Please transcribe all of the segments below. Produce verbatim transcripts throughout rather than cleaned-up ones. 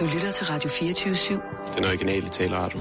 Du lytter til Radio fireogtyve syv. Den originale taleradio.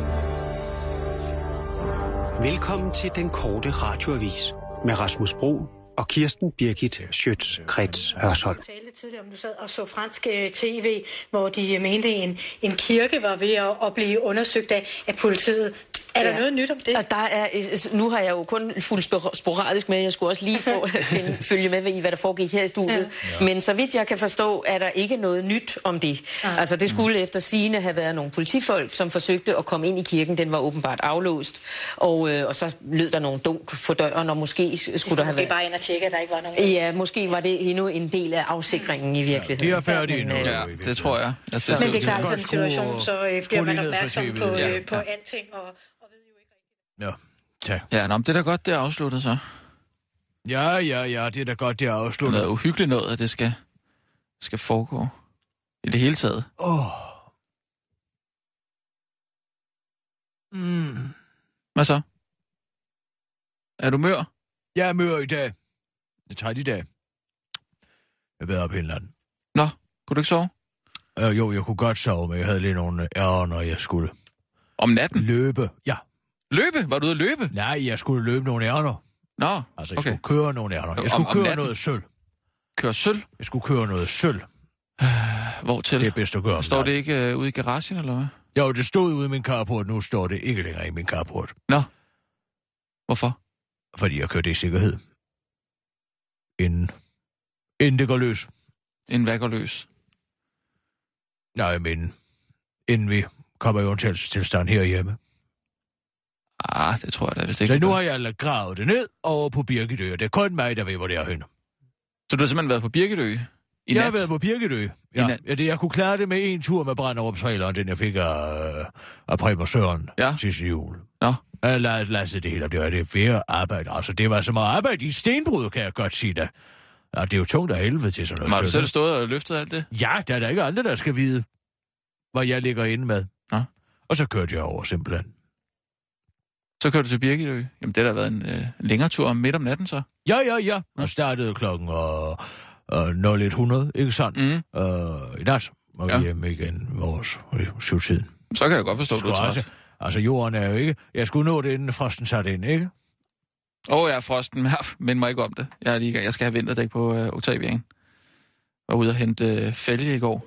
Velkommen til den korte radioavis med Rasmus Bruun og Kirsten Birgit Schiøtz Kretz Hørsholm. Jeg talte tidligere om, du sad og så fransk tv, hvor de mente, en, en kirke var ved at, at blive undersøgt af, af politiet. Er der ja. noget nyt om det? Og der er, nu har jeg jo kun fuldt sporadisk med, jeg skulle også lige på at følge med i, hvad der foregik her i studiet. Ja. Men så vidt jeg kan forstå, er der ikke noget nyt om det. Ja. Altså det skulle efter sigende have været nogle politifolk, som forsøgte at komme ind i kirken. Den var åbenbart aflåst. Og, øh, og så lød der nogle dunk på døren, og måske skulle der have været... Det er bare ind og tjekke, at der ikke var nogen... Ja, måske var det endnu en del af afsikringen i virkeligheden. Ja, det er færdigt endnu. Ja, det tror jeg. jeg så, men det er klart, at i en situation, så øh, bliver man opmærksom på, øh, ja. på alting og... Ja, tak. Ja, nå, men det er da godt, det er afsluttet så. Ja, ja, ja, det er da godt, det er afsluttet. Det er noget uhyggeligt noget, at det skal, skal foregå. I det hele taget. Åh. Oh. Mm. Hvad så? Er du mør? Jeg er mør i dag. Det tager de dag. Jeg har været op i en eller anden. Nå, kunne du ikke sove? Uh, jo, jeg kunne godt sove, men jeg havde lige nogle ærer, når jeg skulle. Om natten? Løbe, ja. Løbe? Var du ude at løbe? Nej, jeg skulle løbe nogle ærner. Nå, altså, jeg okay. skulle køre nogle ærner. Jeg skulle om, køre om noget sølv. Køre sølv? Jeg skulle køre noget sølv. Hvor til? Det er bedst at gøre. Står det ikke øh, ude i garagen, eller hvad? Jo, det stod ude i min carport. Nu står det ikke længere i min carport. Nå. Hvorfor? Fordi jeg kørte i sikkerhed. Inden. Inden det går løs. Inden hvad går løs? Nej, men inden vi kommer i undtagelsestilstand herhjemme. Ah, det tror jeg da vist ikke. Så nu har jeg gravet det ned over på Birkedø, og det er kun mig, der ved, hvor det er henne. Så du har simpelthen været på Birkedø i jeg nat? Jeg har været på Birkedø, ja. ja det, jeg kunne klare det med en tur med Brænderup-traileren, den jeg fik af, af Præm og Søren ja. sidste jul. Nå. Jeg lad, lad det hele op, det var det flere arbejde. Altså, det var så meget arbejde i stenbrud, kan jeg godt sige det. Og det er jo tungt af helvede til sådan noget. Har du selv stået og løftet alt det? Ja, der er der ikke andre, der skal vide, hvad jeg ligger inde med. Nå. Og så kørte jeg over simpelthen. Så kørte du til Birkedø. Jamen, det har været en øh, længere tur midt om natten, så? Ja, ja, ja. Og startede klokken nul et hundrede, øh, ikke sandt? Mm. Øh, I nat var vi hjemme igen vores syvtiden. Så kan jeg godt forstå, at du er træt. Altså, jorden er jo ikke... Jeg skulle nå det, inden frosten satte ind, ikke? Åh, oh, ja, frosten. Mind mig ikke om det. Jeg er lige... Jeg skal have vinterdæk på øh, Octaviaen. Var ude og hente øh, fælge i går.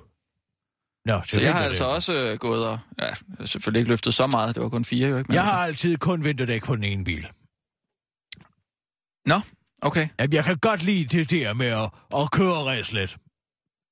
Nå, så jeg har altså også øh, gået og... Ja, selvfølgelig ikke løftet så meget. Det var kun fire, jo ikke? Men jeg har altså altid kun vinterdæk på den ene bil. Nå, okay. Jamen, jeg kan godt lide det der med at, at køre og ræse lidt.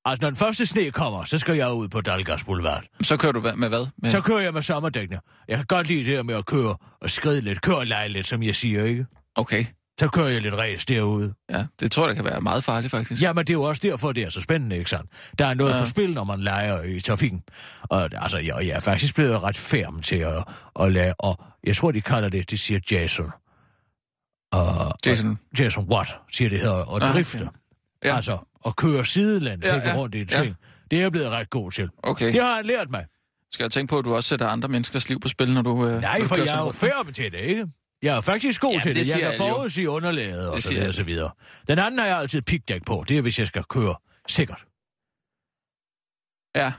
Altså, når den første sne kommer, så skal jeg ud på Dalgards Boulevard. Så kører du med hvad? Med... Så kører jeg med sommerdækkene. Jeg kan godt lide det der med at køre og skride lidt. Køre og lege lidt, som jeg siger, ikke? Okay. Så kører jeg lidt ræs derude. Ja, det tror jeg kan være meget farligt, faktisk. Ja, men det er jo også derfor, det er så spændende, ikke sandt? Der er noget ja. på spil, når man leger i trafikken. Og altså, jeg, jeg er faktisk blevet ret ferm til at, at lade... Og jeg tror, de kalder det, de siger Jason. Og, Jason? Og, Jason what, siger det her, og ja, drifte. Ja. Ja. Altså, at køre sideland, ja, ikke ja, rundt i et ting. Ja. Det er jeg blevet ret god til. Okay. Det har han lært mig. Skal jeg tænke på, at du også sætter andre menneskers liv på spil, når du... Nej, når du for jeg er jo ferm til det, ikke? Jeg er faktisk god ja, til det. det. Jeg kan forudsige underlaget og så videre, og så videre. Den anden har jeg altid pigdæk på. Det er, hvis jeg skal køre sikkert. Ja.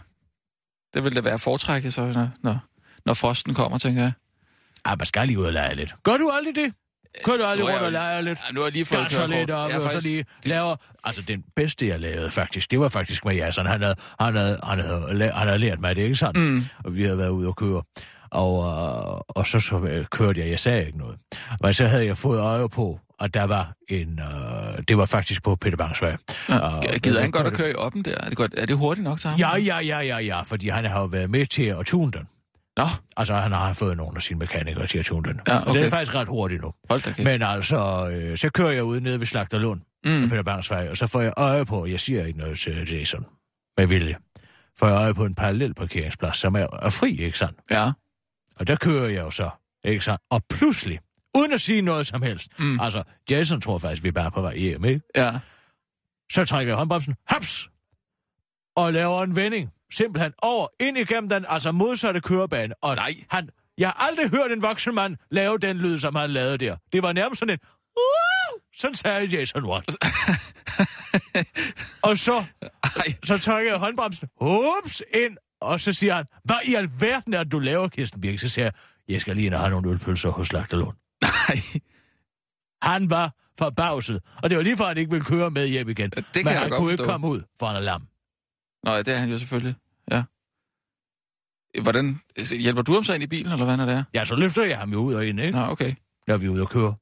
Det vil da være foretrækket, så, når, når frosten kommer, tænker jeg. Ah, man skal lige ud og lege lidt. Gør du aldrig det? Kører du aldrig rundt og leger lidt? Ja, nu har jeg lige fået et kørekort. lidt op, ja, og så lige laver... Altså, den bedste, jeg lavede faktisk, det var faktisk med Jason. Han havde, han havde, han havde, han havde lært mig det, ikke sandt? Mm. Og vi havde været ude og køre. Og, og, og så, så kørte jeg, jeg sagde ikke noget. Men så havde jeg fået øje på, at der var en... Øh, det var faktisk på Peter Bangs vej. Ja, gider han godt at køre i oppen der? Er det, godt, er det hurtigt nok til ham? Ja, ja, ja, ja, ja, fordi han har jo været med til at tune den. Nå? Altså, han har fået nogle af sine mekanikere til at tune den. Ja, okay. Det er faktisk ret hurtigt nu. Men altså, øh, så kører jeg ude nede ved Slagter Lund mm. på Peter Bangs vej, og så får jeg øje på... Jeg siger ikke noget til Jason med vilje. Får jeg øje på en parallel parkeringsplads, som er, er fri, ikke sandt? Ja. Og der kører jeg jo så, ikke så? Og pludselig, uden at sige noget som helst, mm. altså, Jason tror faktisk, vi er bare på vej hjem, ikke? Ja. Så trækker jeg håndbremsen, haps, og laver en vending, simpelthen over, ind igennem den, altså modsatte kørebane, og nej. Han, jeg har aldrig hørt en voksen mand lave den lyd, som han lavede der. Det var nærmest sådan en, uh, sådan sagde Jason what? og så, så trækker jeg håndbremsen, ups, ind, Og så siger han, hvad i alverden er du laver, Kirsten Birgit? Så siger jeg, jeg skal lige ind og have nogle ølpølser hos Slagter Lund. Nej. Han var forbavset. Og det var lige for, at han ikke ville køre med hjem igen. Ja, det kan Men han kunne forstå. Ikke komme ud, for han er lam. Nej, det er han jo selvfølgelig. Ja. Hvordan hjælper du ham så ind i bilen, eller hvad det er? Ja, så løfter jeg ham jo ud og ind, ikke? Nå, okay. Når vi er ude og køre.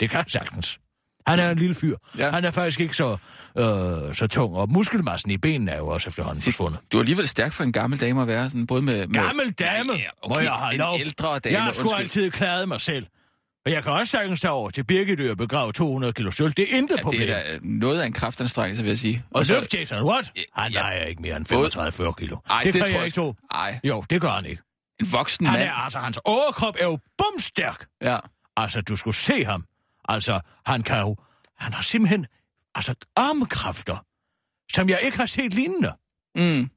Det kan sagtens. Han er en lille fyr. Ja. Han er faktisk ikke så, øh, så tung, og muskelmassen i benene er jo også efterhånden forsvundet. Du er alligevel stærk for en gammel dame at være, sådan både med... med... Gammel dame? Ja, okay. Hvor jeg har lov. En ældre dame, jeg har sgu altid klaret mig selv. Og jeg kan også sagtens tage over til Birkedø og begrave to hundrede kilo sølv. Det er intet ja, problem. Det er noget af en kraftanstrengelse, vil jeg sige. Og, og så... løft Jason, what? Han ja. vejer ikke mere end femogtredive til fyrre kilo. Ej, det, det tror jeg ikke. To. Ej. Jo, det gør han ikke. En voksen han er, mand. Altså, hans overkrop er jo bumstærk. Ja. Altså, du skulle se ham. Altså, han kan jo... Han har simpelthen altså, armkræfter, som jeg ikke har set lignende. Mm.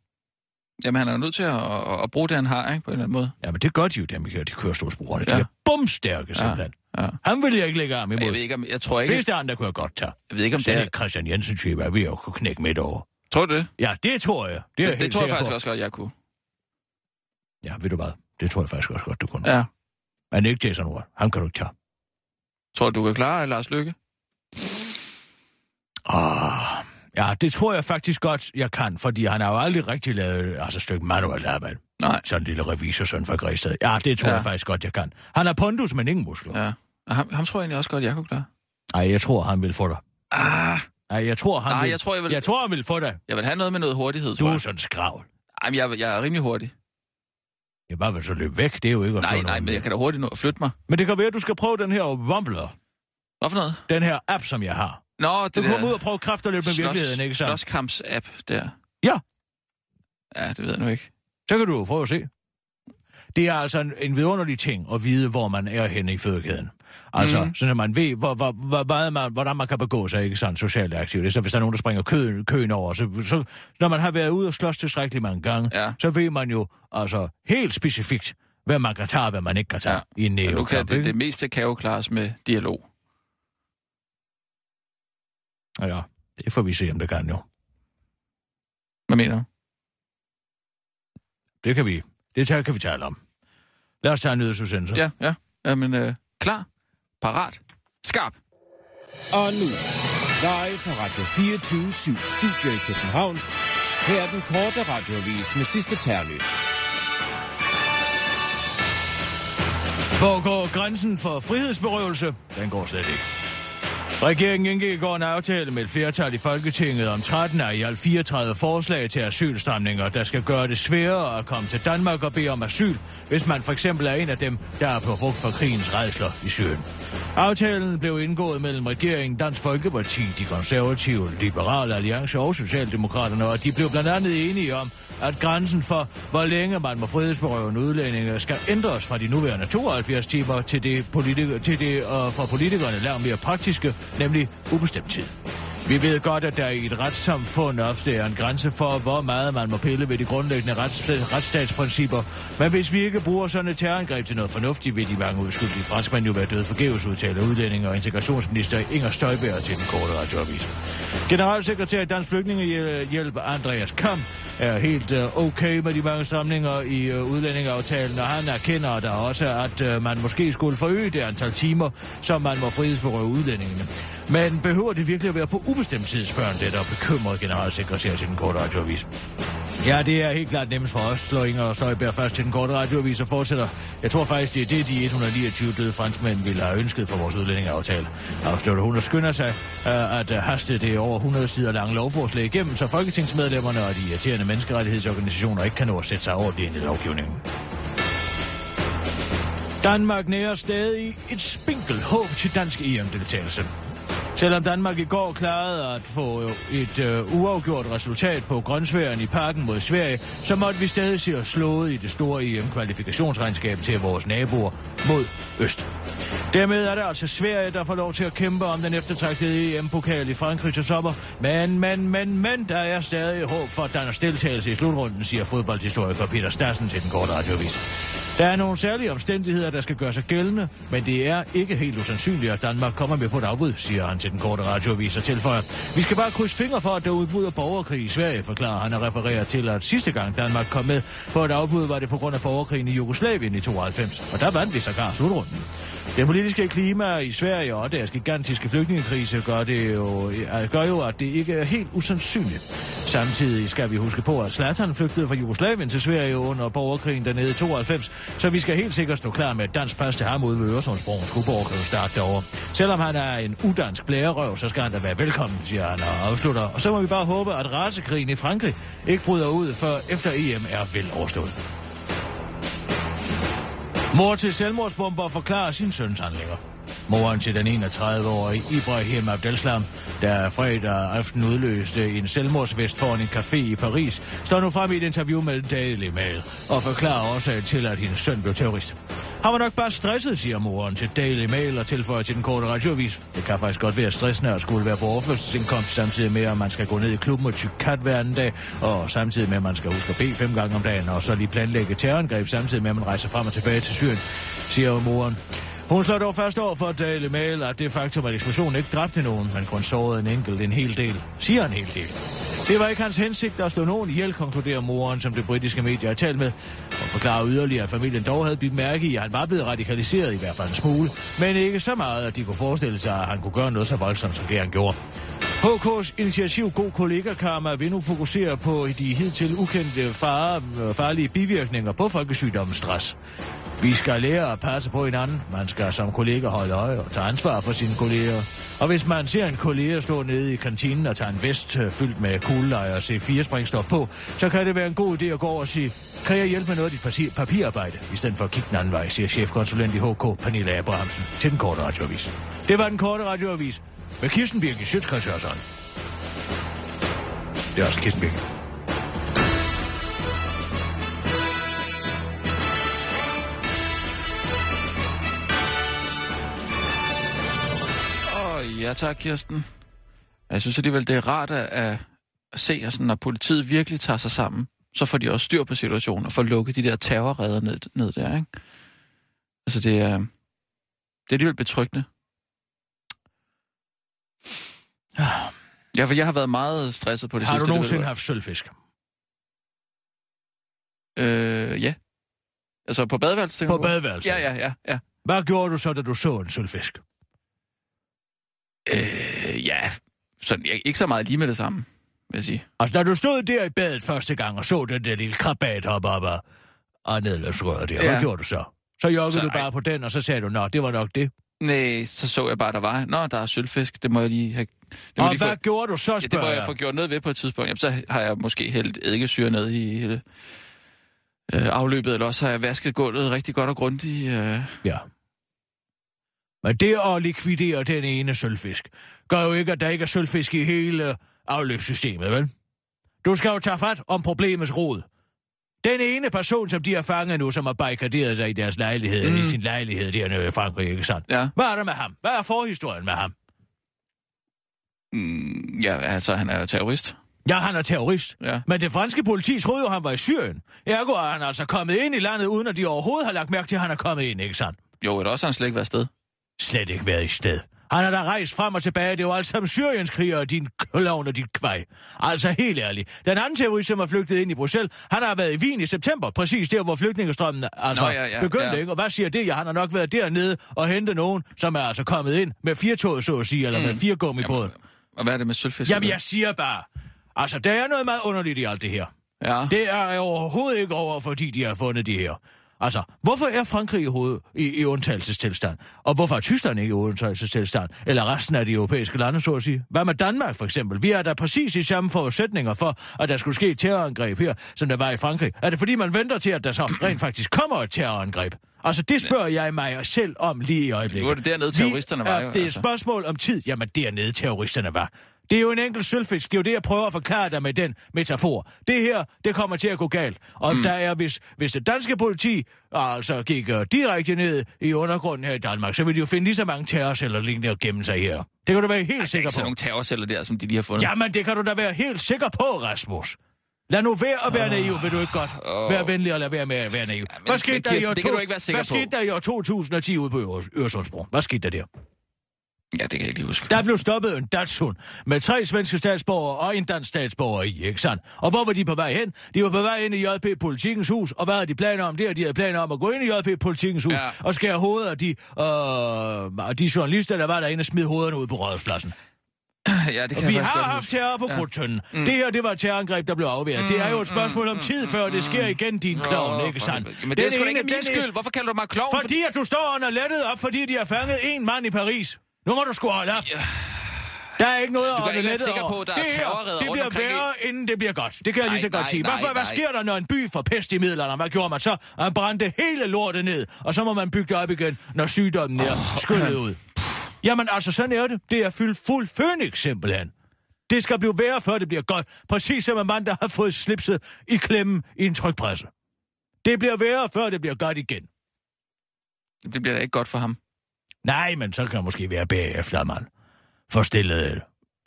Jamen, han er jo nødt til at, at, at bruge det, han har, ikke? På en eller anden måde. Jamen, det gør de jo, dem, de kørestolsbrugerne. Ja. De er bumstærke, simpelthen. Ja. Ja. Han vil jeg ikke lægge arm imod. Jeg ved ikke, om... Jeg tror ikke... Fleste andre kunne jeg godt tage. Jeg ved ikke, om det er... Christian Jensen type er ved at kunne knække midt over. Tror du det? Ja, det tror jeg. Det, er det, jeg det tror jeg faktisk på. Også godt, jeg kunne. Ja, ved du hvad? Det tror jeg faktisk også godt, du kunne. Ja. Men ikke Jason Ward. Han kan du ikke tage. Tror du, du kan klare Lars Løkke? Oh, ja, det tror jeg faktisk godt, jeg kan, fordi han har jo aldrig rigtig lavet altså, et stykke manuelt arbejde. Nej. Sådan en lille revisor, sådan fra Gredstad. Ja, det tror ja. jeg faktisk godt, jeg kan. Han har pondus, men ingen muskler. Ja. Og ham, ham tror jeg egentlig også godt, jeg kunne klare. Nej, jeg tror, han vil få dig. Ah. Nej, jeg tror, han Arh, vil... Jeg tror, jeg vil... Jeg tror, han vil få dig. Jeg vil have noget med noget hurtighed, tror jeg. Du er sådan skravl. Jamen, jeg, jeg er rimelig hurtig. Jeg bare vil så løbe væk, det er jo ikke at slå. Nej, nej, men jeg kan da hurtigt nå at flytte mig. Men det kan være, at du skal prøve den her Wombler. Hvad for noget? Den her app, som jeg har. Nå, det du kommer ud og prøve krafterløb med virkeligheden, ikke så? Slåskamps-app der. Ja. Ja, det ved jeg nu ikke. Så kan du jo prøve at se. Det er altså en, en vidunderlig ting at vide, hvor man er henne i fødekæden. Altså, mm. så man ved, hvor, hvor, hvor, hvor man, hvordan man kan begå sig, ikke sådan socialt aktivt. Så hvis der er nogen, der springer køen, køen over, så, så når man har været ude og slås tilstrækkeligt mange gange, ja. så ved man jo altså helt specifikt, hvad man kan tage, og hvad man ikke kan tage ja. i en nævekamp. Det, det meste kan jo klares med dialog. Ja, det får vi se, om det kan jo. Hvad mener du? Det kan vi... Det tager, kan vi tale om. Lad os tage en nyhedsudsendelse. Ja, ja. Jamen, øh, klar, parat, skarp. Og nu, live på Radio fireogtyve syv Studio i København. Her er den korte radioavis med sidste terløb. Hvor går grænsen for frihedsberøvelse? Den går slet ikke. Regeringen indgik i går en aftale med et flertal i Folketinget om tretten af i alt fireogtredive forslag til asylstramninger, der skal gøre det sværere at komme til Danmark og bede om asyl, hvis man for eksempel er en af dem, der er på flugt fra krigens rædsler i Syrien. Aftalen blev indgået mellem regeringen, Dansk Folkeparti, de Konservative, Liberale Alliance og Socialdemokraterne, og de blev blandt andet enige om, at grænsen for, hvor længe man må frihedsberøve en udlændinge, skal ændres fra de nuværende tooghalvfjerds timer til det, politi- til det uh, for politikerne laver mere praktiske, nemlig ubestemt tid. Vi ved godt, at der i et retssamfund ofte er en grænse for, hvor meget man må pille ved de grundlæggende rets- retsstatsprincipper. Men hvis vi ikke bruger sådan et terrorangreb til noget fornuftigt, vil de mange udskyldige franskmænd jo være døde forgæves, udtaler udlændinge og integrationsminister Inger Støjberg til den korte radioavis. Generalsekretær i Dansk Flygtningehjælp Andreas Kamp er helt okay med de mange stramninger i udlændingeaftalen, og han erkender der også, at man måske skulle forøge det antal timer, som man må frihedsberøve udlændingene. Men behøver det virkelig at være på ubestemt tid, spørger det, der bekymrede generalsekretær til den korte radioavis. Ja, det er helt klart nemt for os, slår Inger Støjberg først til den korte radioavis og fortsætter. Jeg tror faktisk, det er det, de et hundrede og niogtyve døde franskmænd ville have ønsket for vores udlændingeaftale. Afslutter hun og skynder sig at haste det over hundrede sider lange lovforslag igennem, så folketingsmedlemmerne og de irriterende menneskerettighedsorganisationer ikke kan nå at sætte sig ordentligt ind i lovgivningen. Danmark nærer stadig et spinkelt håb til dansk E M-deltagelse. Selvom Danmark i går klarede at få et øh, uafgjort resultat på grønsværen i parken mod Sverige, så måtte vi stadig se os slået i det store E M-kvalifikationsregnskab til vores naboer mod øst. Dermed er det altså Sverige, der får lov til at kæmpe om den eftertragtede E M-pokal i Frankrig til sommer. Men, men, men, men, der er stadig håb for Danmarks deltagelse i slutrunden, siger fodboldhistoriker Peter Stassen til den korte radioavis. Der er nogle særlige omstændigheder, der skal gøre sig gældende, men det er ikke helt usandsynligt, at Danmark kommer med på et afbud, siger han til den korte radioavis og tilføjer. Vi skal bare krydse fingre for, at der udbryder borgerkrig i Sverige, forklarer han og refererer til, at sidste gang Danmark kom med på et afbud, var det på grund af borgerkrigen i Jugoslavien i tooghalvfems, og der vandt vi sågar slutrunden. Det politiske klima i Sverige og deres gigantiske flygtningekrise gør, det jo, gør jo, at det ikke er helt usandsynligt. Samtidig skal vi huske på, at Zlatan flygtede fra Jugoslavien til Sverige under borgerkrigen dernede i tooghalvfems, så vi skal helt sikkert stå klar med et dansk pas til ham ude ved Øresundsbroen, skulle borgerkrigen starte derovre. Selvom han er en udansk blærerøv, så skal han da være velkommen, siger han og afslutter. Og så må vi bare håbe, at racekrigen i Frankrig ikke bryder ud, før efter E M er vel overstået. Mor til selvmordsbomber forklarer sin søns handlinger. Moren til den enogtredive-årige Ibrahim Abdelslam, der fredag aften udløste en selvmordsfest foran en café i Paris, står nu frem i et interview med Daily Mail og forklarer årsagen til, at hendes søn blev terrorist. Han var nok bare stresset, siger moren til Daily Mail og tilføjer til den korte radioavis. Det kan faktisk godt være stressende at skulle være på overførselsindkomst, samtidig med, at man skal gå ned i klubben og tykke kat hver anden dag, og samtidig med, at man skal huske at bede fem gange om dagen, og så lige planlægge terrorangreb, samtidig med, at man rejser frem og tilbage til Syrien, siger moren. Hun slår dog først over for Daily Mail, at det faktum, at eksplosionen ikke dræbte nogen, men kun sårede en enkelt en hel del, siger en hel del. Det var ikke hans hensigt at slå nogen ihjel, konkluderer moren, som det britiske medie har talt med, og forklarer yderligere, at familien dog havde bidt mærke i, at han var blevet radikaliseret, i hvert fald en smule, men ikke så meget, at de kunne forestille sig, at han kunne gøre noget så voldsomt, som det han gjorde. H K's initiativ God Kollega-karma vil nu fokusere på de hidtil ukendte fare, farlige bivirkninger på folkesygdommen stress. Vi skal lære at passe på hinanden. Man skal som kollega holde øje og tage ansvar for sine kolleger. Og hvis man ser en kollega stå nede i kantinen og tage en vest fyldt med kuglelejer og C fire-sprængstof på, så kan det være en god idé at gå over og sige, kan jeg hjælpe med noget af dit parti- papirarbejde, i stedet for at kigge den anden vej, siger chefkonsulent i H K, Pernille Abrahamsen, til den korte radioavis. Det var den korte radioavis med Kirsten Birgit Schiøtz Kretz Hørsholm. Det er også Kirsten Birgit. Ja, tak, Kirsten. Jeg synes alligevel, det er rart at, at se, at sådan, når politiet virkelig tager sig sammen, så får de også styr på situationen og får lukket de der terrorreder ned, ned der, ikke? Altså, det er, det er alligevel betryggende. Ja, for jeg har været meget stresset på det har sidste. Har du nogensinde haft sølvfisk? Øh, ja. Altså, på badeværelset? På badeværelset? Ja, ja, ja, ja. Hvad gjorde du så, da du så en sølvfisk? Øh, ja, sådan, ikke så meget lige med det samme, vil jeg sige. Altså, da du stod der i badet første gang og så den der lille krabat hoppe op og, og nedløbsrøret der, ja. Hvad gjorde du så? Så joggede du bare ej. På den, og så sagde du, nå, det var nok det. Nej, så så jeg bare, der var, nå, der er sølvfisk, det må jeg lige have... Og lige hvad få... gjorde du så, spørger ja, det må jeg, jeg få gjort noget ved på et tidspunkt. Jamen, så har jeg måske hældt eddikesyre ned i hele øh, afløbet, eller også har jeg vasket gulvet rigtig godt og grundigt. Øh... Ja. Men det at likvidere den ene sølvfisk, gør jo ikke, at der ikke er sølvfisk i hele afløbssystemet, vel? Du skal jo tage fat om problemets rod. Den ene person, som de har fanget nu, som har barrikaderet sig i deres lejlighed, mm. i sin lejlighed dernede i Frankrig, ikke sandt? Ja. Hvad er der med ham? Hvad er forhistorien med ham? Mm, ja, altså, han er jo terrorist. Ja, han er terrorist. Ja. Men det franske politi troede jo, han var i Syrien. Ergo er han altså kommet ind i landet, uden at de overhovedet har lagt mærke til, at han er kommet ind, ikke sandt? Jo, det er også, han slet ikke været sted. Slet ikke været i sted. Han har da rejst frem og tilbage. Det er jo alt sammen syrienskrigere og din klovn og dit kvej. Altså helt ærligt. Den anden terrorist, som er flygtet ind i Bruxelles, han har været i Wien i september. Præcis der, hvor flygtningestrømmen altså Nå, ja, ja, begyndte. Ja. Ikke? Og hvad siger det? Ja, han har nok været dernede og hentet nogen, som er altså kommet ind med firetoget, så at sige, eller mm. med firegum i båden. Og hvad er det med sølvfisk? Jamen, jeg siger bare. Altså, der er noget meget underligt i alt det her. Ja. Det er overhovedet ikke over, fordi de har fundet det her. Altså, hvorfor er Frankrig i, hoved, i, i undtagelsestilstand? Og hvorfor er Tyskland ikke i undtagelsestilstand? Eller resten af de europæiske lande, så at sige? Hvad med Danmark, for eksempel? Vi er der præcis i samme forudsætninger for, at der skulle ske et terrorangreb her, som der var i Frankrig. Er det fordi, man venter til, at der så rent faktisk kommer et terrorangreb? Altså, det spørger jeg mig selv om lige i øjeblikket. Nu er det dernede, terroristerne var jo. Det er et spørgsmål om tid. Jamen, dernede, terroristerne var. Det er jo en enkelt sølvfisk. Det er jo det, jeg prøver at forklare dig med den metafor. Det her, det kommer til at gå galt. Og mm. der er, hvis, hvis det danske politi altså gik uh, direkte ned i undergrunden her i Danmark, så ville de jo finde lige så mange terrorceller lignende og gemme sig her. Det kan du være helt Ej, sikker på. Der er ikke så nogle terrorceller der, som de lige har fundet. Jamen, det kan du da være helt sikker på, Rasmus. Lad nu være at være naiv, vil du ikke godt? Vær venlig og lad være med at være naiv. Hvad skete der i år, to... Hvad skete der i år to tusind og ti ude på Øresundsbroen? Hvad skete der der? Ja, det kan jeg ikke lige huske. Der blev stoppet en datshund med tre svenske statsborgere og en dansk statsborger i, ikke sandt? Og hvor var de på vej hen? De var på vej ind i J P Politikkens Hus, og hvad havde de planer om det? De havde planer om at gå ind i J P Politikkens Hus, ja, og skære hovedet af de, øh, de journalister, der var derinde, og smide hovederne ud på Rådhuspladsen. Ja, det kan vi har haft terror på Krudtønden. Ja. Mm. Det her, det var et terrorangreb, der blev afværet. Mm, det er jo et spørgsmål om tid, før det sker igen, din klovn, oh, ikke sandt? Men det, det er sgu da ikke min skyld. Hvorfor kalder du mig klovn? Fordi at du står under lettet op, fordi de har fanget en mand i Paris. Nu må du sgu holde op. Ja. Der er ikke noget at holde lettet over. Det her, det bliver værre, i... inden det bliver godt. Det kan jeg lige så nej, godt sige. Nej, Hvorfor, nej. Hvad sker der, når en by får pest i midlerne? Hvad gjorde man så? Man brændte hele lortet ned, og så må man bygge det op igen, når sygdommen er oh, skyllet ud. Jamen altså, sådan er det. Det er fyldt fuld fønix, simpelthen. Det skal blive værre, før det bliver godt. Præcis som en mand, der har fået slipset i klemmen i en trykpresse. Det bliver værre, før det bliver godt igen. Det bliver ikke godt for ham. Nej, men så kan det måske være bagefter, at man får stillet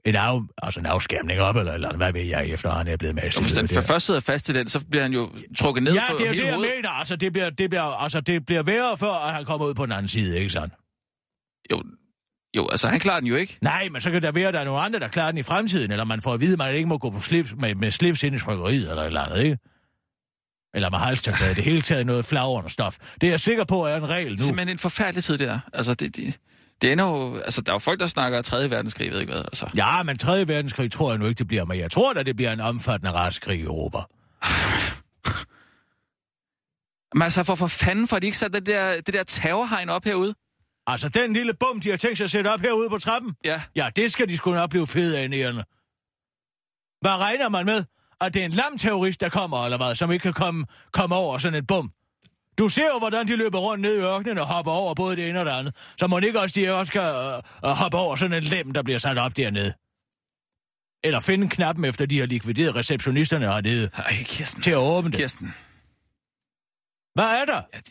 en, af, altså en afskærmning op, eller, eller hvad ved jeg, efter han er blevet masset. Hvis han først sidder fast i den, så bliver han jo trukket ned, ja, på hele hovedet. Ja, det er det, jeg mener. Altså det, bliver, det, bliver, altså, det bliver værre, før at han kommer ud på den anden side, ikke sådan? Jo, jo, altså han klarer den jo ikke. Nej, men så kan der være, at der er nogle andre, der klarer den i fremtiden, eller man får at vide, at man ikke må gå på slips, med, med slips ind i trykkeriet, eller et eller andet, ikke? Eller med halstørklæde. Det hele taget noget flagrende stof. Det er jeg sikker på er en regel nu. Simpelthen en forfærdelig tid, det er. Altså, det, det, det ender jo... Altså, der er jo folk, der snakker tredje verdenskrig, ved ikke hvad, altså. Ja, men tredje verdenskrig tror jeg nu ikke, det bliver. Men jeg tror da, det bliver en omfattende retskrig i Europa. Men altså, for, for fanden får de ikke sat det der, det der terrorhegn op herude? Altså, den lille bum, de har tænkt sig at sætte op herude på trappen? Ja. Ja, det skal de sgu nok blive fede af nærende. Hvad regner man med? At det er en lam terrorist, der kommer, eller hvad, som ikke kan komme, komme over sådan et bum. Du ser jo, hvordan de løber rundt ned i ørkenen og hopper over både det ene og det andet. Så må ikke også, de også kan øh, hoppe over sådan en lem, der bliver sat op dernede. Eller finde knappen, efter de har likvideret receptionisterne hernede. Ej, Kirsten. Til at åbne det. Kirsten. Hvad er der? Ja, de,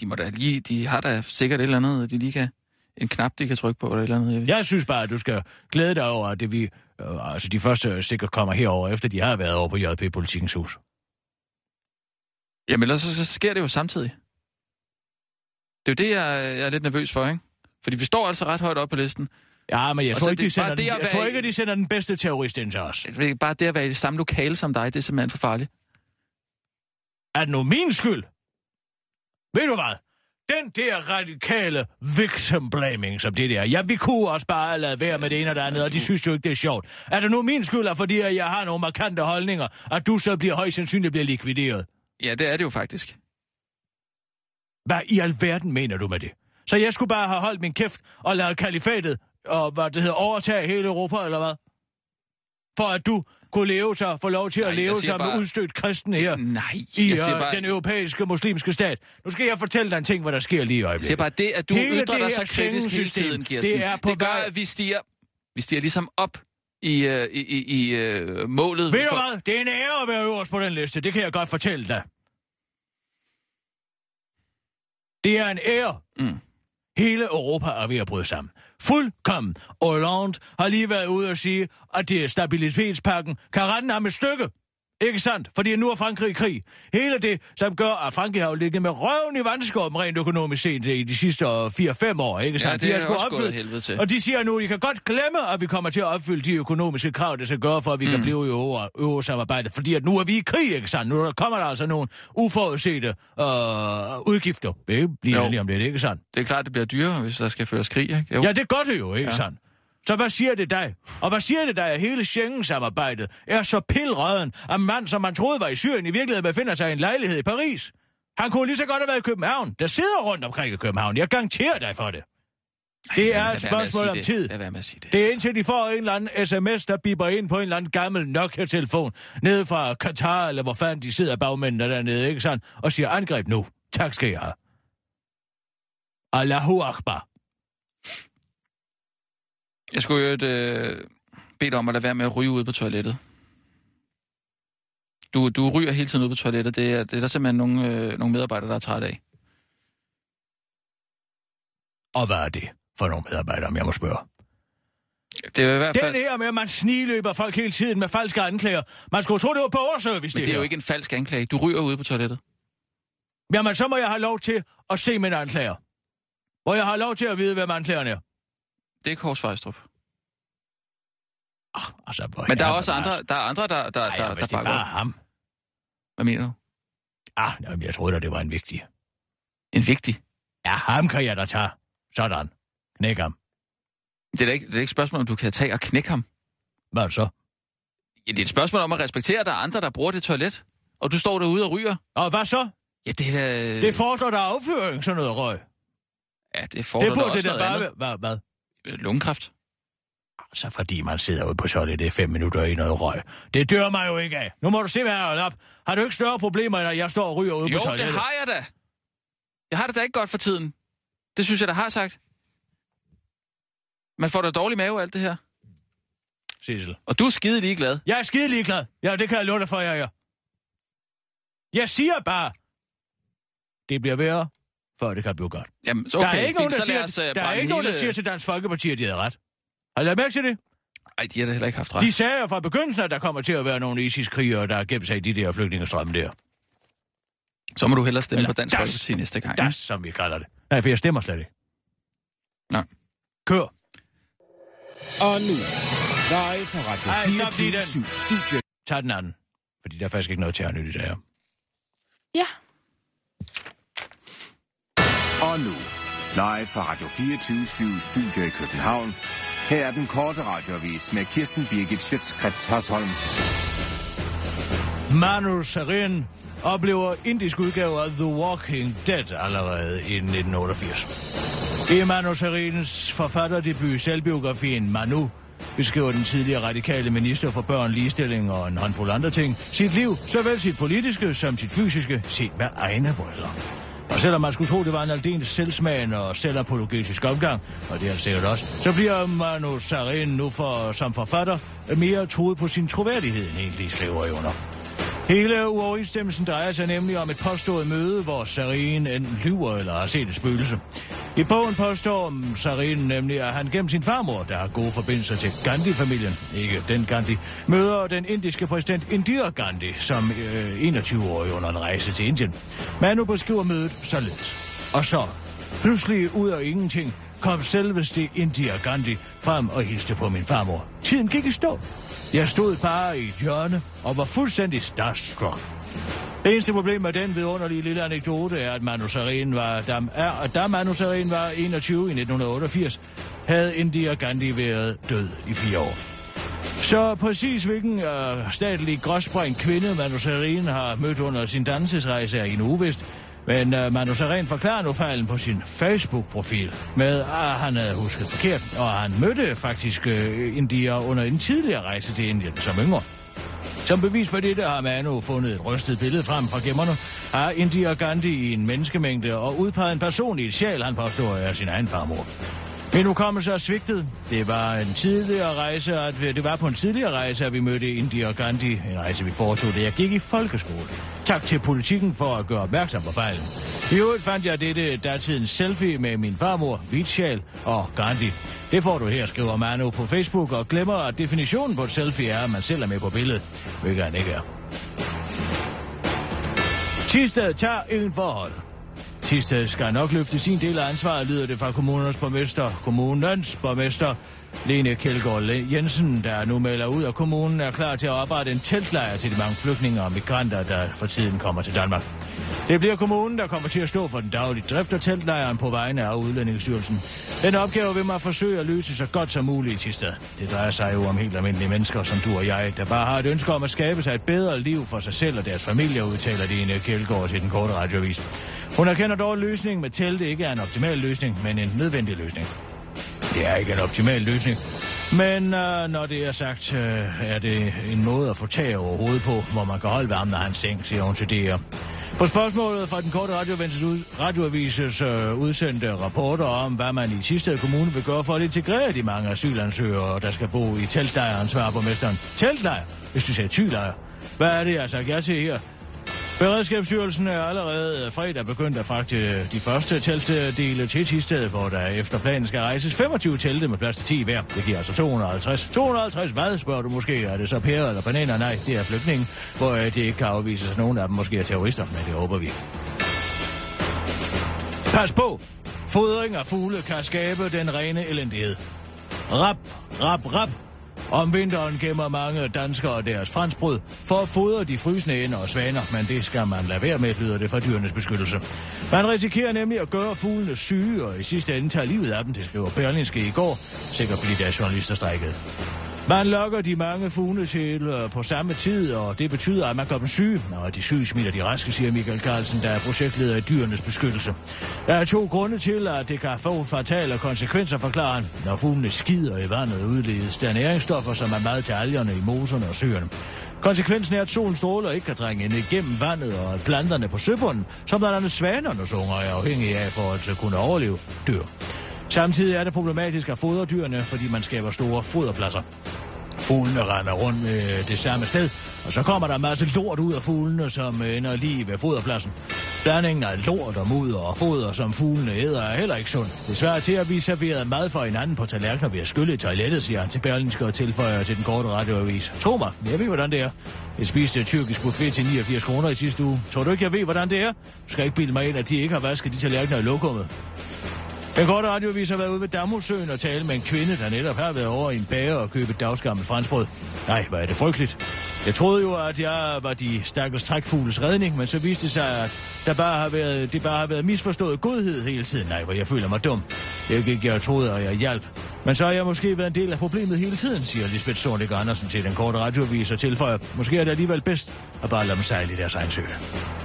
de, må da lige, de har da sikkert et eller andet, de lige kan... En knap, de kan trykke på, eller et eller andet. Jeg, jeg synes bare, at du skal glæde dig over, at det vi... Øh, altså, de første sikkert kommer herover efter de har været over på J P Politikkens Hus. Jamen, ellers så, så sker det jo samtidig. Det er jo det, jeg, jeg er lidt nervøs for, ikke? Fordi vi står altså ret højt op på listen. Ja, men jeg tror ikke, de sender den, jeg være... tror ikke, at de sender den bedste terrorist ind til os. Bare det at være i det samme lokale som dig, det er simpelthen for farligt. Er det nu min skyld? Ved du hvad? Den der radikale victim-blaming, som det der. Ja, vi kunne også bare lade være med det ene og det andet, og de synes jo ikke, det er sjovt. Er det nu min skyld, at fordi jeg har nogle markante holdninger, at du så bliver højst sandsynligt bliver likvideret? Ja, det er det jo faktisk. Hvad i alverden mener du med det? Så jeg skulle bare have holdt min kæft og lavet kalifatet og, hvad det hedder, overtage hele Europa, eller hvad? For at du... kunne leve sig, få lov til nej, at leve sig bare... med udstødt kristne her nej, i øh, bare... den europæiske muslimske stat. Nu skal jeg fortælle dig en ting, hvad der sker lige i øjeblikket. Jeg bare det, at du hele ytrer dig så kritisk hele tiden, Kirsten, det, er på det gør, vej... at vi stiger, vi stiger ligesom op i, uh, i, i uh, målet. Ved for... du hvad? Det er en ære at være øverst på den liste. Det kan jeg godt fortælle dig. Det er en ære. Mm. Hele Europa er ved at bryde sammen. Fuldkommen. Hollande har lige været ude og sige, at det er stabilitetspakken. Kan rende ham et stykke. Ikke sandt? Fordi nu er Frankrig i krig. Hele det, som gør, at Frankrig har jo ligget med røven i vandskorben rent økonomisk set i de sidste fire fem år. Ikke sandt? Ja, det er, de er også gået helvede til. Og de siger nu, at I kan godt glemme, at vi kommer til at opfylde de økonomiske krav, der skal gøre for, at vi mm. kan blive i eurosamarbejdet. Fordi at nu er vi i krig, ikke sandt? Nu kommer der altså nogle uforudsete øh, udgifter. Det bliver lige om det, ikke sandt? Det er klart, det bliver dyrere, hvis der skal føres krig, ikke? Jo. Ja, det gør det jo, ikke ja. sandt? Så hvad siger det dig? Og hvad siger det dig, at hele Schengen-samarbejdet er så pilrøden, at en mand, som man troede var i Syrien, i virkeligheden befinder sig i en lejlighed i Paris? Han kunne lige så godt have været i København. Der sidder rundt omkring i København. Jeg garanterer dig for det. Det er et spørgsmål om tid. Det er indtil de får en eller anden sms, der biber ind på en eller anden gammel Nokia-telefon nede fra Katar, eller hvor fanden de sidder bagmændene dernede, ikke sådan, og siger angreb nu. Tak skal I have. Allahu Akbar. Jeg skulle jo et, øh, bede dig om at lade være med at ryge ud på toilettet. Du, du ryger hele tiden ud på toilettet. Det er, det er der simpelthen nogle, øh, nogle medarbejdere, der er trætte af. Og hvad er det for nogle medarbejdere, om jeg må spørge? Det er i hvert fald... Den her med, at man snigløber folk hele tiden med falske anklager. Man skulle tro, det var borgerservice, det Men det er jo ikke en falsk anklage. Du ryger ude på toilettet. Jamen, så må jeg have lov til at se mine anklager. Hvor jeg har lov til at vide, hvem anklagerne er. Det er Kors Vejstrup. Oh, altså, Men der er også andre, der er andre, der, der, Ej, der, der, der bakker op. Ham. Hvad mener du? Ah, jamen, jeg troede da, det var en vigtig. En vigtig? Ja, ham kan jeg da tage. Sådan. Knæk ham. Det er da ikke, det er ikke et spørgsmål, om du kan tage og knække ham. Hvad så? Ja, det er et spørgsmål om at respektere, at der er andre, der bruger det toilet. Og du står derude og ryger. Og hvad så? Ja, det er da... Det forestår der afføring, sådan noget røg. Ja, det forestår der også det der noget bare... andet. Hvad? Hvad? Lungekræft. Så fordi man sidder ude på toilettet fem minutter i noget røg. Det dør mig jo ikke af. Nu må du se, hvad jeg har op. Har du ikke større problemer, end at jeg står og ryger ude jo, på toilettet? Jo, det har jeg da. Jeg har det da ikke godt for tiden. Det synes jeg, der har sagt. Man får da dårlig mave af alt det her. Sissel. Og du er skide ligeglad. Jeg er skide ligeglad. Ja, det kan jeg love dig for, jeg er. Jeg siger bare, det bliver værre, før det kan blive godt. Jamen, okay. Der er ikke nogen, der, siger, os, der, er ikke hele... nogen, der siger til Dansk Folkeparti, at de havde ret. Har du lagt mærke til det? Nej, de har da heller ikke haft ret. De sagde jo fra begyndelsen, at der kommer til at være nogle ISIS-krigere, der har gemt sig i de der flygtningestrømme der. Så må du hellere stemme Eller, på Dansk Folkeparti næste gang. Das, som vi kalder det. Nej, for jeg stemmer slet ikke. Nej. Kør. Og nu. Nej, på Radio Ej, stop lige den. Studie. Tag den anden. Fordi der er faktisk ikke noget til at nytte i dag. Ja. Og nu. Live fra Radio fireogtyve syv Studio i København. Her er den korte radioavis med Kirsten Birgit Schiøtz Kretz Hørsholm. Manu Sareen oplever indisk udgave af The Walking Dead allerede i nitten otteogfirs. I Manu Sareens forfatterdebut selvbiografien Manu beskriver den tidligere radikale minister for børn, ligestilling og en håndfuld andre ting sit liv, såvel sit politiske som sit fysiske, set med egne briller. Og selvom man skulle tro, det var en aldeles selvsmagende og selvapologetisk omgang, og det er sikkert også, så bliver Manu Sareen nu for, som forfatter mere troet på sin troværdighed, end egentlig skriver i under. Hele uoverensstemmelsen drejer sig nemlig om et påstået møde, hvor Sareen enten lyver eller har set et spøgelse. I bogen påstår Sareen nemlig, at han gennem sin farmor, der har gode forbindelser til Gandhi-familien, ikke den Gandhi, møder den indiske præsident Indira Gandhi, som øh, enogtyve-årig under en rejse til Indien. Manu beskriver mødet således. Og så, pludselig ud af ingenting, kom selveste Indira Gandhi frem og hilste på min farmor. Tiden gik i stå. Jeg stod bare i et hjørne og var fuldstændig starstruck. Det eneste problem med den vidunderlige lille anekdote er, at Manu Sareen var, da, da Manu Sareen var enogtyve i nitten otteogfirs, havde Indira Gandhi været død i fire år. Så præcis hvilken øh, statlig gråsprængt kvinde Manu Sareen har mødt under sin dansesrejse er endnu uvist. Men uh, Manu Sareen forklarer nu fejlen på sin Facebook-profil med, at han havde husket forkert, og han mødte faktisk uh, indier under en tidligere rejse til Indien som yngre. Som bevis for det, der har Manu fundet et rystet billede frem fra gemmerne, har Indira Gandhi i en menneskemængde og udpeget en person i et sjæl, han påstår er sin egen farmor. Min hukommelse er svigtet. Det var en tidligere rejse, at vi, det var på en tidligere rejse, at vi mødte Indira Gandhi. En rejse, vi foretog, da jeg gik i folkeskole. Tak til Politikken for at gøre opmærksom på fejlen. I øvrigt fandt jeg dette datidens selfie med min farmor, Vitsjal og Gandhi. Det får du her, skriver Manu på Facebook, og glemmer, at definitionen på et selfie er, at man selv er med på billedet. Hvilket han ikke er. Tisdag tager en forhold. Tisdag skal nok løfte sin del af ansvaret, lyder det fra kommunernes borgmester. Kommunens borgmester, Lene Kjeldgaard Jensen, der nu melder ud, at kommunen er klar til at oprette en teltlejr til de mange flygtninge og migranter, der for tiden kommer til Danmark. Det bliver kommunen, der kommer til at stå for den daglige drift af teltlejren på vegne af Udlændingsstyrelsen. Den opgave vil man forsøge at løse så godt som muligt i Tisdag. Det drejer sig jo om helt almindelige mennesker som du og jeg, der bare har et ønske om at skabe sig et bedre liv for sig selv og deres familie, udtaler Lene Kjeldgaard til den korte radioavis. Hun erkender dog, at løsningen med telte ikke er en optimal løsning, men en nødvendig løsning. Det er ikke en optimal løsning, men øh, når det er sagt, øh, er det en måde at få tag over hovedet på, hvor man kan holde varmen af hans seng, siger hun til D R. På spørgsmålet fra den korte radioavises øh, udsendte rapporter om, hvad man i Thisted Kommune vil gøre for at integrere de mange asylansøgere, der skal bo i teltlejren, svarer borgmesteren. Teltlejr? Hvis du sagde tylejr. Hvad er det, jeg har sagt? Jeg siger her. Beredskabsstyrelsen er allerede fredag begyndt at fragte de første teltdele til Thisted, hvor der efter planen skal rejses femogtyve telte med plads til ti hver. Det giver altså to hundrede og halvtreds. to hundrede og halvtreds hvad, spørger du måske? Er det så pærer eller bananer? Nej, det er flygtninge, hvor det ikke kan afvises, at nogen af dem måske er terrorister, men det håber vi. Pas på! Fodring af fugle kan skabe den rene elendighed. Rap, rap, rap! Om vinteren gemmer mange danskere deres franskbrød for at fodre de frysende ænder og svaner, men det skal man lade være med, lyder det fra dyrenes beskyttelse. Man risikerer nemlig at gøre fuglene syge, og i sidste ende tager livet af dem, det skriver Berlingske i går, sikkert fordi der er journalister strejkede. Man lokker de mange fugle til på samme tid, og det betyder, at man gør dem syge. Og de syge smitter de raske, siger Michael Carlsen, der er projektleder i dyrenes beskyttelse. Der er to grunde til, at det kan få fatale konsekvenser, forklarer han. Når fuglene skider i vandet, udledes der næringsstoffer, som er meget til algerne i moserne og søerne. Konsekvensen er, at solens stråler ikke kan trænge ind igennem vandet, og at planterne på søbunden, som blandt andet svanernes unger er afhængige af for at kunne overleve, dør. Samtidig er det problematisk at fodre dyrene, fordi man skaber store foderpladser. Fuglene render rundt øh, det samme sted, og så kommer der en masse lort ud af fuglene, som ender lige ved foderpladsen. Blandingen af lort og mudder og foder, som fuglene æder, er heller ikke sund. Det svarer til, at vi serverede mad for hinanden på tallerkener ved at skylle i toilettet, siger han til Berlingske og tilføjer til den korte radioavis. Tro mig, jeg ved, hvordan det er. Jeg spiste et tyrkisk buffet til niogfirs kroner i sidste uge. Tror du ikke, jeg ved, hvordan det er? Du skal ikke bilde mig ind, at de ikke har vasket de tallerkener i lokummet. Den korte radioavis har været ude ved Damhusøen og tale med en kvinde, der netop har været over i en bager og købe et dagsgammelt franskbrød. Nej, hvor er det frygteligt. Jeg troede jo, at jeg var de stakkels trækfugles redning, men så viste det sig, at der bare har været, det bare har været misforstået godhed hele tiden. Nej, hvor jeg føler mig dum. Det er jo ikke, jeg troede, og jeg hjalp. Men så har jeg måske været en del af problemet hele tiden, siger Lisbeth Zornig Andersen til den korte radioavis og tilføjer. Måske er det alligevel bedst at bare lade dem sejle i deres egen sø.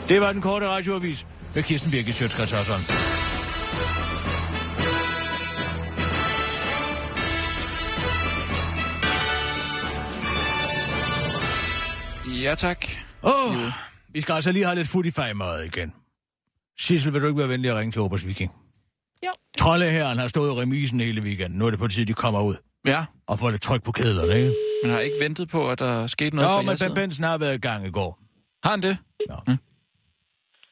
Det var den korte radioavis med Kirsten Birgit Schiøtz Kretz Hørsholm. Ja, tak. Åh, oh, vi skal altså lige have lidt futify-møde igen. Sissel, vil du ikke være venlig at ringe til Obers Viking? Jo. Troldeherren har stået i remisen hele weekenden. Nu er det på tide, de kommer ud. Ja. Og får lidt tryk på kedlerne, ikke? Man har ikke ventet på, at der skete noget. Nå, for men Ben Benson har været i gang i går. Har han det? Ja. Mm.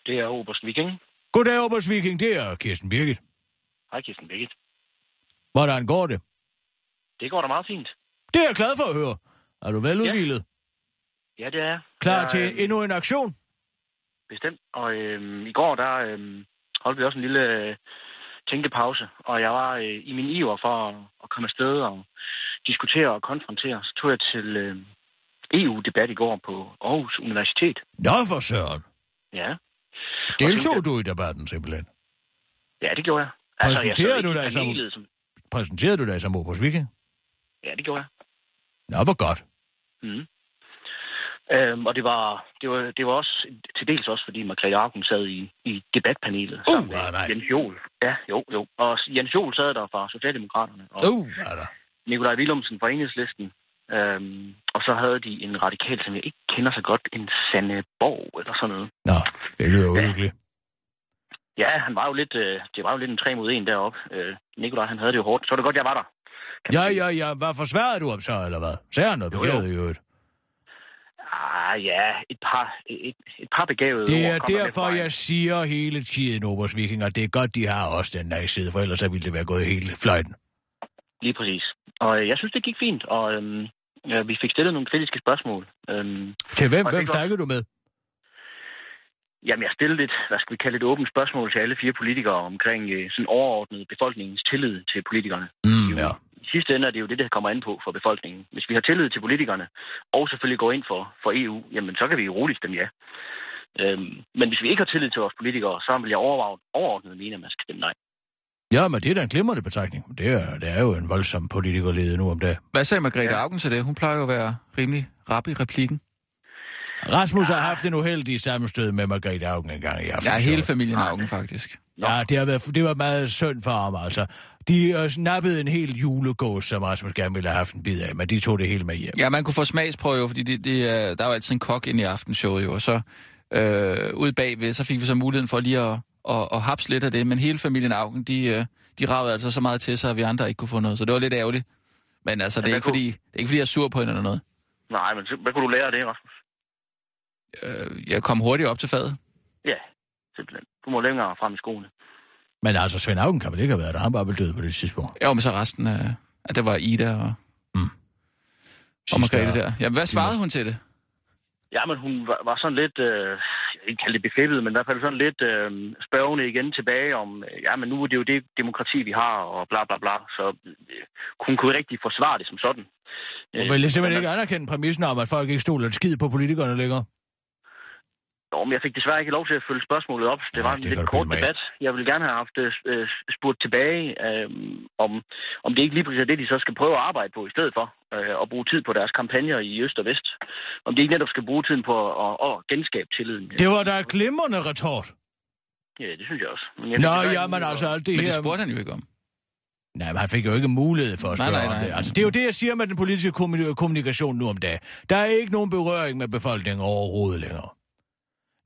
Det er Obers Viking. Goddag, Obers Viking. Det er Kirsten Birgit. Hej, Kirsten Birgit. Hvordan går det? Det går da meget fint. Det er jeg glad for at høre. Er du veludvilet? Ja. Ja, det er. Klar der, til øh, endnu en aktion? Bestemt. Og øh, i går, der øh, holdt vi også en lille øh, tænkepause. Og jeg var øh, i min iver for at, at komme afsted og diskutere og konfrontere. Så tog jeg til øh, E U-debat i går på Aarhus Universitet. Nå for Søren. Ja. Deltog og, du i debatten simpelthen? Ja, det gjorde jeg. Altså, præsenterede, jeg du dig som, som... præsenterede du dig som Obers Viking? Ja, det gjorde jeg. Nå, hvor godt. Mhm. Øhm, og det var, det, var, det var også, til dels også, fordi Margrethe Auken sad i, i debatpanelet uh, sammen med Jens Joel. Ja, jo, jo. Og Jens Joel sad der fra Socialdemokraterne. Og uh, Nikolaj Willumsen fra Enhedslisten. Øhm, og så havde de en radikal, som jeg ikke kender så godt, en Sanne Borg eller sådan noget. Nå, det lyder uhyggeligt. Ja. ja, han var jo lidt, øh, det var jo lidt en tre mod en deroppe. Øh, Nikolaj, han havde det jo hårdt. Så var det godt, jeg var der. Kan ja, ja, ja. Hvad forsværede du om så, eller hvad? Sagde han noget begavet i øvrigt? Ah, ja, et par, et, et par begavede. Det er derfor, jeg siger hele tiden, Obers Vikinger, det er godt, de har også den næste side, for ellers ville det være gået helt fløjten. Lige præcis. Og jeg synes, det gik fint, og øhm, ja, vi fik stillet nogle kritiske spørgsmål. Øhm, til hvem? Hvem snakkede du med? Jamen, jeg stillede lidt, hvad skal vi kalde, et åbent spørgsmål til alle fire politikere omkring øh, sådan overordnet befolkningens tillid til politikerne. Mm, ja. I sidste ende er det jo det, der kommer ind på for befolkningen. Hvis vi har tillid til politikerne, og selvfølgelig går ind for, for E U, jamen så kan vi jo roligt stemme ja. Øhm, men hvis vi ikke har tillid til vores politikere, så vil jeg overveje overordnet mene, at man skal stemme nej. Ja, men det er da en glimrende betragtning. Det er, det er jo en voldsom politikerlede nu om dagen. Hvad sagde Margrethe ja. Auken til det? Hun plejer jo at være rimelig rap i replikken. Rasmus ja. har haft en uheldig sammenstød med Margrethe Auken engang i aften. Ja, hele familien Auken ja. faktisk. Nå. Ja, det, har været, det var meget synd for ham, altså. De uh, snappede en hel julegås, som Rasmus gerne ville have haft en bid af, men de tog det hele med hjem. Ja, man kunne få smagsprøve jo, fordi det, det, der var altid en kok ind i aftenshowet jo, og så øh, ude bagved, så fik vi så muligheden for lige at, at, at hapse lidt af det, men hele familien Auken, de, de ragede altså så meget til sig, at vi andre ikke kunne få noget, så det var lidt ærgerligt. Men altså, ja, det, er ikke, kunne... fordi, det er ikke fordi, jeg er sur på hende eller noget. Nej, men hvad kunne du lære af det, Rasmus? øh, jeg kom hurtigt op til fadet? Ja, simpelthen. Du må længere frem i skoene. Men altså, Svend Auken kan vel ikke have været der. Han var vel død på det tidspunkt. Jo, men så resten af... At der var Ida og... Mm. Og Margrethe der. Ja, hvad svarede hun til det? Ja, men hun var, var sådan lidt, øh, ikke kaldt det beflippet, men i hvert fald sådan lidt øh, spørgende igen tilbage om, øh, ja, men nu er det jo det demokrati, vi har, og bla bla bla. Så øh, hun kunne rigtig forsvare det som sådan. Hun øh, ville simpelthen ikke anerkende præmissen om, at folk ikke stoler en skid på politikerne længere. Jo, men jeg fik desværre ikke lov til at følge spørgsmålet op. Det var en lidt kort debat. Jeg ville gerne have haft øh, spurgt tilbage, øh, om, om det ikke lige præcis er det, de så skal prøve at arbejde på i stedet for. Øh, og bruge tid på deres kampagner i øst og vest. Om de ikke netop skal bruge tiden på at, at, at genskabe tilliden. Det var da et glimrende retort. Ja, det synes jeg også. Men jeg Nå, jamen altså alt det her... Men det spurgte han jo ikke om. Nej, men han fik jo ikke mulighed for at spørge nej, nej, nej, om det. Altså, det er jo det, jeg siger med den politiske kommunikation nu om dagen. Der er ikke nogen berøring med befolkningen overhovedet længere.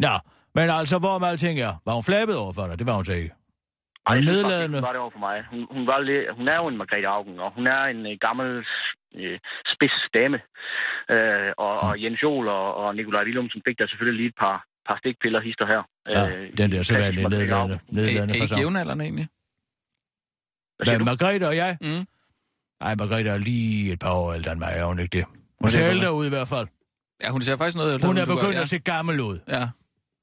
Nå, men altså, hvor med alting er? Var hun flabet over for dig? Det var hun så ikke. Ej, jeg synes faktisk, hun var det over for mig. Hun, hun, var lidt, hun er jo en Margrethe Auken, og hun er en øh, gammel øh, spids dame. Øh, og, og Jens Joel og, og Nikolaj Willumsen fik der selvfølgelig lige et par, par stikpiller hister her. Øh, ja, den der så vanlige nedladende. Er I jævnaldrende egentlig? Hvad Hvad Margrethe og jeg? Mm. Ej, Margrethe er lige et par år ældre end mig, er hun ikke det? Hun ser ældre ud i hvert fald. Ja, hun ser faktisk noget ældre. Hun er begyndt at se gammel ud. Ja.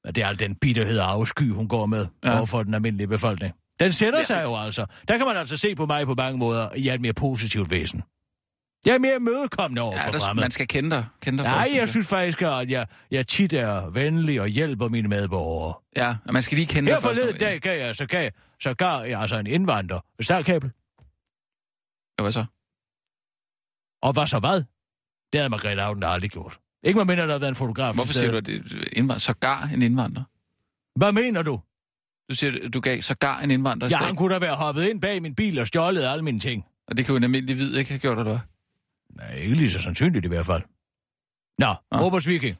Det er altså den bitterhed og afsky, hun går med ja. overfor den almindelige befolkning. Den sætter ja. sig jo altså. Der kan man altså se på mig på mange måder, i et mere positivt væsen. Jeg er mere imødekommende over ja, for fremmede. Man skal kende dig. Kende dig Nej, jeg synes faktisk, at jeg, jeg tit er venlig og hjælper mine medborgere. Ja, og man skal lige kende dig. Her forleden dag gav jeg, så gav, så gav jeg altså en indvandrer et startkabel. Ja, hvad så? Og hvad så hvad? Det havde Margrethe Auken aldrig gjort. Ikke man mener, der har været en fotograf. Hvorfor siger du, at det sågar en indvandrer? Hvad mener du? Du siger, du gav sågar en indvandrer. Ja, han kunne da være hoppet ind bag min bil og stjålet alle mine ting. Og det kan jo en almindelig hvid ikke have gjort, eller hvad? Nej, ikke lige så sandsynligt i hvert fald. Nå, ja. Obers Viking.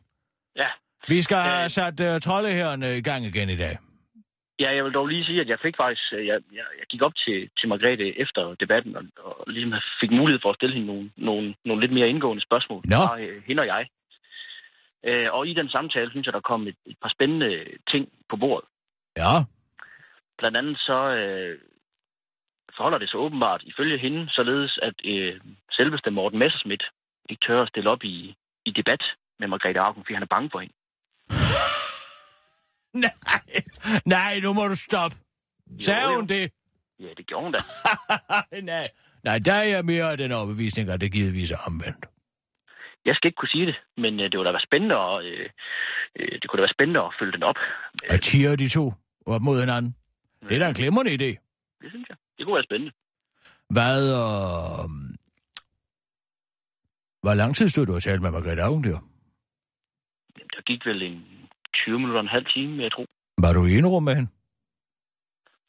Ja. Vi skal have øh... sat uh, troldehærene i gang igen i dag. Ja, jeg vil dog lige sige, at jeg fik faktisk... Jeg, jeg, jeg gik op til, til Margrethe efter debatten, og, og ligesom fik mulighed for at stille hende nogle, nogle, nogle lidt mere indgående spørgsmål. Nå. Bare hende og jeg. Og i den samtale, synes jeg, der kom et, et par spændende ting på bordet. Ja. Blandt andet så øh, forholder det sig åbenbart ifølge hende, således at øh, selveste Morten Messerschmidt ikke tør at stille op i, i debat med Margrethe Auken, fordi han er bange for hende. Nej, nej, nu må du stoppe. Sagde hun det? Ja, det gjorde hun da. nej. nej, der er jeg mere af den overbevisning, at det givetvis er omvendt. Jeg skal ikke kunne sige det, men det kunne da være spændende at, øh, det kunne da være spændende at følge den op. At tiger de to op mod hinanden. Ja. Det er da en glimrende idé. Det synes jeg. Det kunne være spændende. Hvad, øh... Hvor lang tid stod du og talte med Margrethe Auken der? Jamen, der gik vel en tyve minutter og en halv time, jeg tror. Var du i en rum med hende?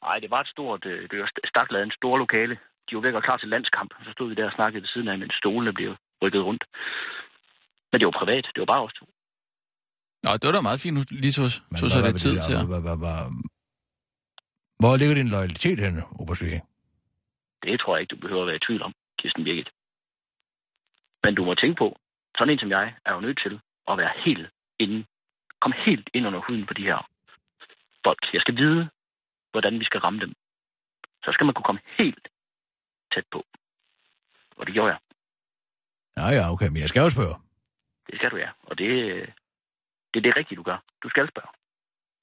Nej, det var et stort, det var stakladet en stor lokale. De var væk og klar til landskamp, så stod vi der og snakkede ved siden af, mens stolene blev rykket rundt. Men det var privat, det var bare os to. Nå, det var da meget fint, du lige tog, tog så lidt tid til. Hvor ligger din loyalitet henne, Obers Viking? Det tror jeg ikke, du behøver at være i tvivl om, Kirsten Birgit. Men du må tænke på, sådan en som jeg er jo nødt til at være helt inde. Kom helt ind under huden på de her folk. Jeg skal vide, hvordan vi skal ramme dem. Så skal man kunne komme helt tæt på. Og det gjorde jeg. Ja, ja, okay, men jeg skal jo spørge. Det skal du, ja. Og det, det er det rigtige, du gør. Du skal spørge.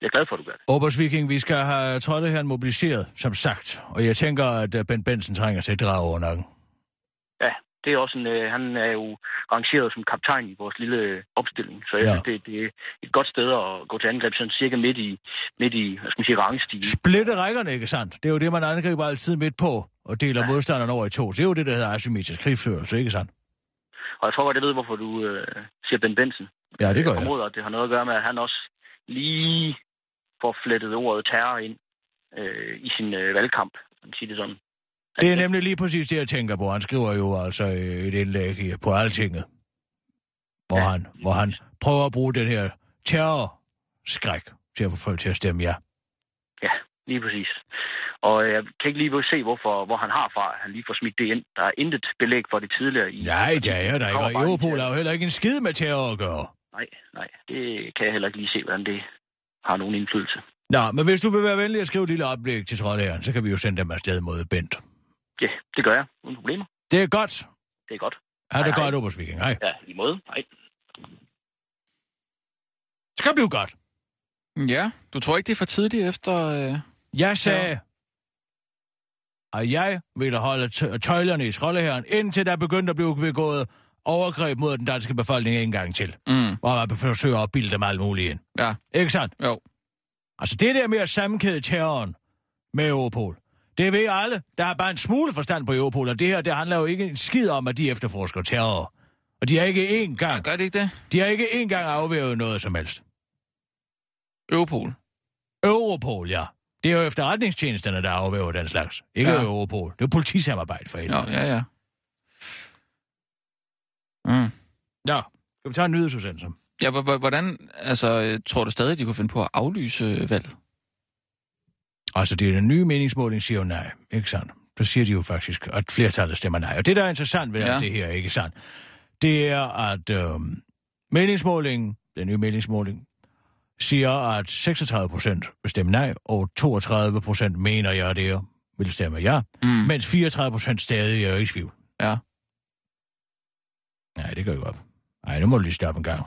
Jeg er glad for, at du gør det. Obers Viking, vi skal have trådte her mobiliseret, som sagt. Og jeg tænker, at Ben Benson trænger til at drage over nakken. Ja, det er også en, øh, han er jo rangeret som kaptajn i vores lille opstilling. Så jeg ja. synes, det, det er et godt sted at gå til angreb, sådan cirka midt i, midt i hvad skal man sige, rangstigen. Splitte rækkerne, ikke sandt? Det er jo det, man angriber altid midt på og deler ja. modstanderen over i to. Det er jo det, der hedder asymmetrisk krigsførelse, ikke sandt? Og jeg tror godt, jeg ved, hvorfor du øh, siger Ben Benson. Ja, det gør jeg. Jeg formoder, at det har noget at gøre med, at han også lige får flettet ordet terror ind øh, i sin øh, valgkamp. Man siger det sådan. Det er nemlig lige præcis det, jeg tænker på. Han skriver jo altså et indlæg på Altinget, hvor, ja, han, hvor han prøver at bruge den her terrorskræk til at få folk til at stemme ja. Ja, lige præcis. Og jeg kan ikke lige se, hvorfor, hvor han har fra, han lige får smidt det ind. Der er intet belæg for det tidligere. I, Nej, ja, ja, der er ikke. Europol har jo heller ikke en skid med terror at gøre. Nej, nej. Det kan jeg heller ikke lige se, hvordan det har nogen indflydelse. Nå, men hvis du vil være venlig at skrive et lille oplæg til trådlæreren, så kan vi jo sende dem afsted mod Bent. Ja, det gør jeg. Uden problemer. Det er godt. Det er godt. Ja, det er godt, Obers Viking. Hej. Ja, i måde. Hej. Det skal blive godt. Ja, du tror ikke, det er for tidligt efter... Øh... Jeg sagde, at jeg ville holde t- tøjlerne i skraldehæren, indtil der begyndte at blive begået overgreb mod den danske befolkning en gang til. Mm. Hvor man forsøger at bilde dem alt muligt ind. Ja. Ikke sandt? Jo. Altså det der med at sammenkæde terroren med Europol, det ved alle. Der er bare en smule forstand på Europol, og det her, det handler jo ikke en skid om, at de efterforsker terror. Og de har ikke engang... Ja, gør det ikke det? De har ikke engang afværget noget som helst. Europol? Europol, ja. Det er jo efterretningstjenesterne, der afvæver den slags. Ikke ja. Europol. Det er jo politisamarbejde for helvede. Ja, ja, ja. Mm. Ja, skal vi tage en nyhedsudsendelse? Ja, h- h- hvordan, altså, tror du stadig, de kunne finde på at aflyse valget? Altså, det er den nye meningsmåling, siger jo nej, ikke sandt? Så siger de jo faktisk, at flertallet stemmer nej. Og det, der er interessant ved ja. det her, ikke sandt? Det er, at øh, meningsmålingen, den nye meningsmåling, siger, at seksogtredive procent vil stemme nej, og toogtredive procent mener jeg, det er, vil stemme ja, mm. mens fireogtredive procent stadig er i tvivl. Ja. Nej, det gør jo op. Nej, nu må du lige stoppe en gang.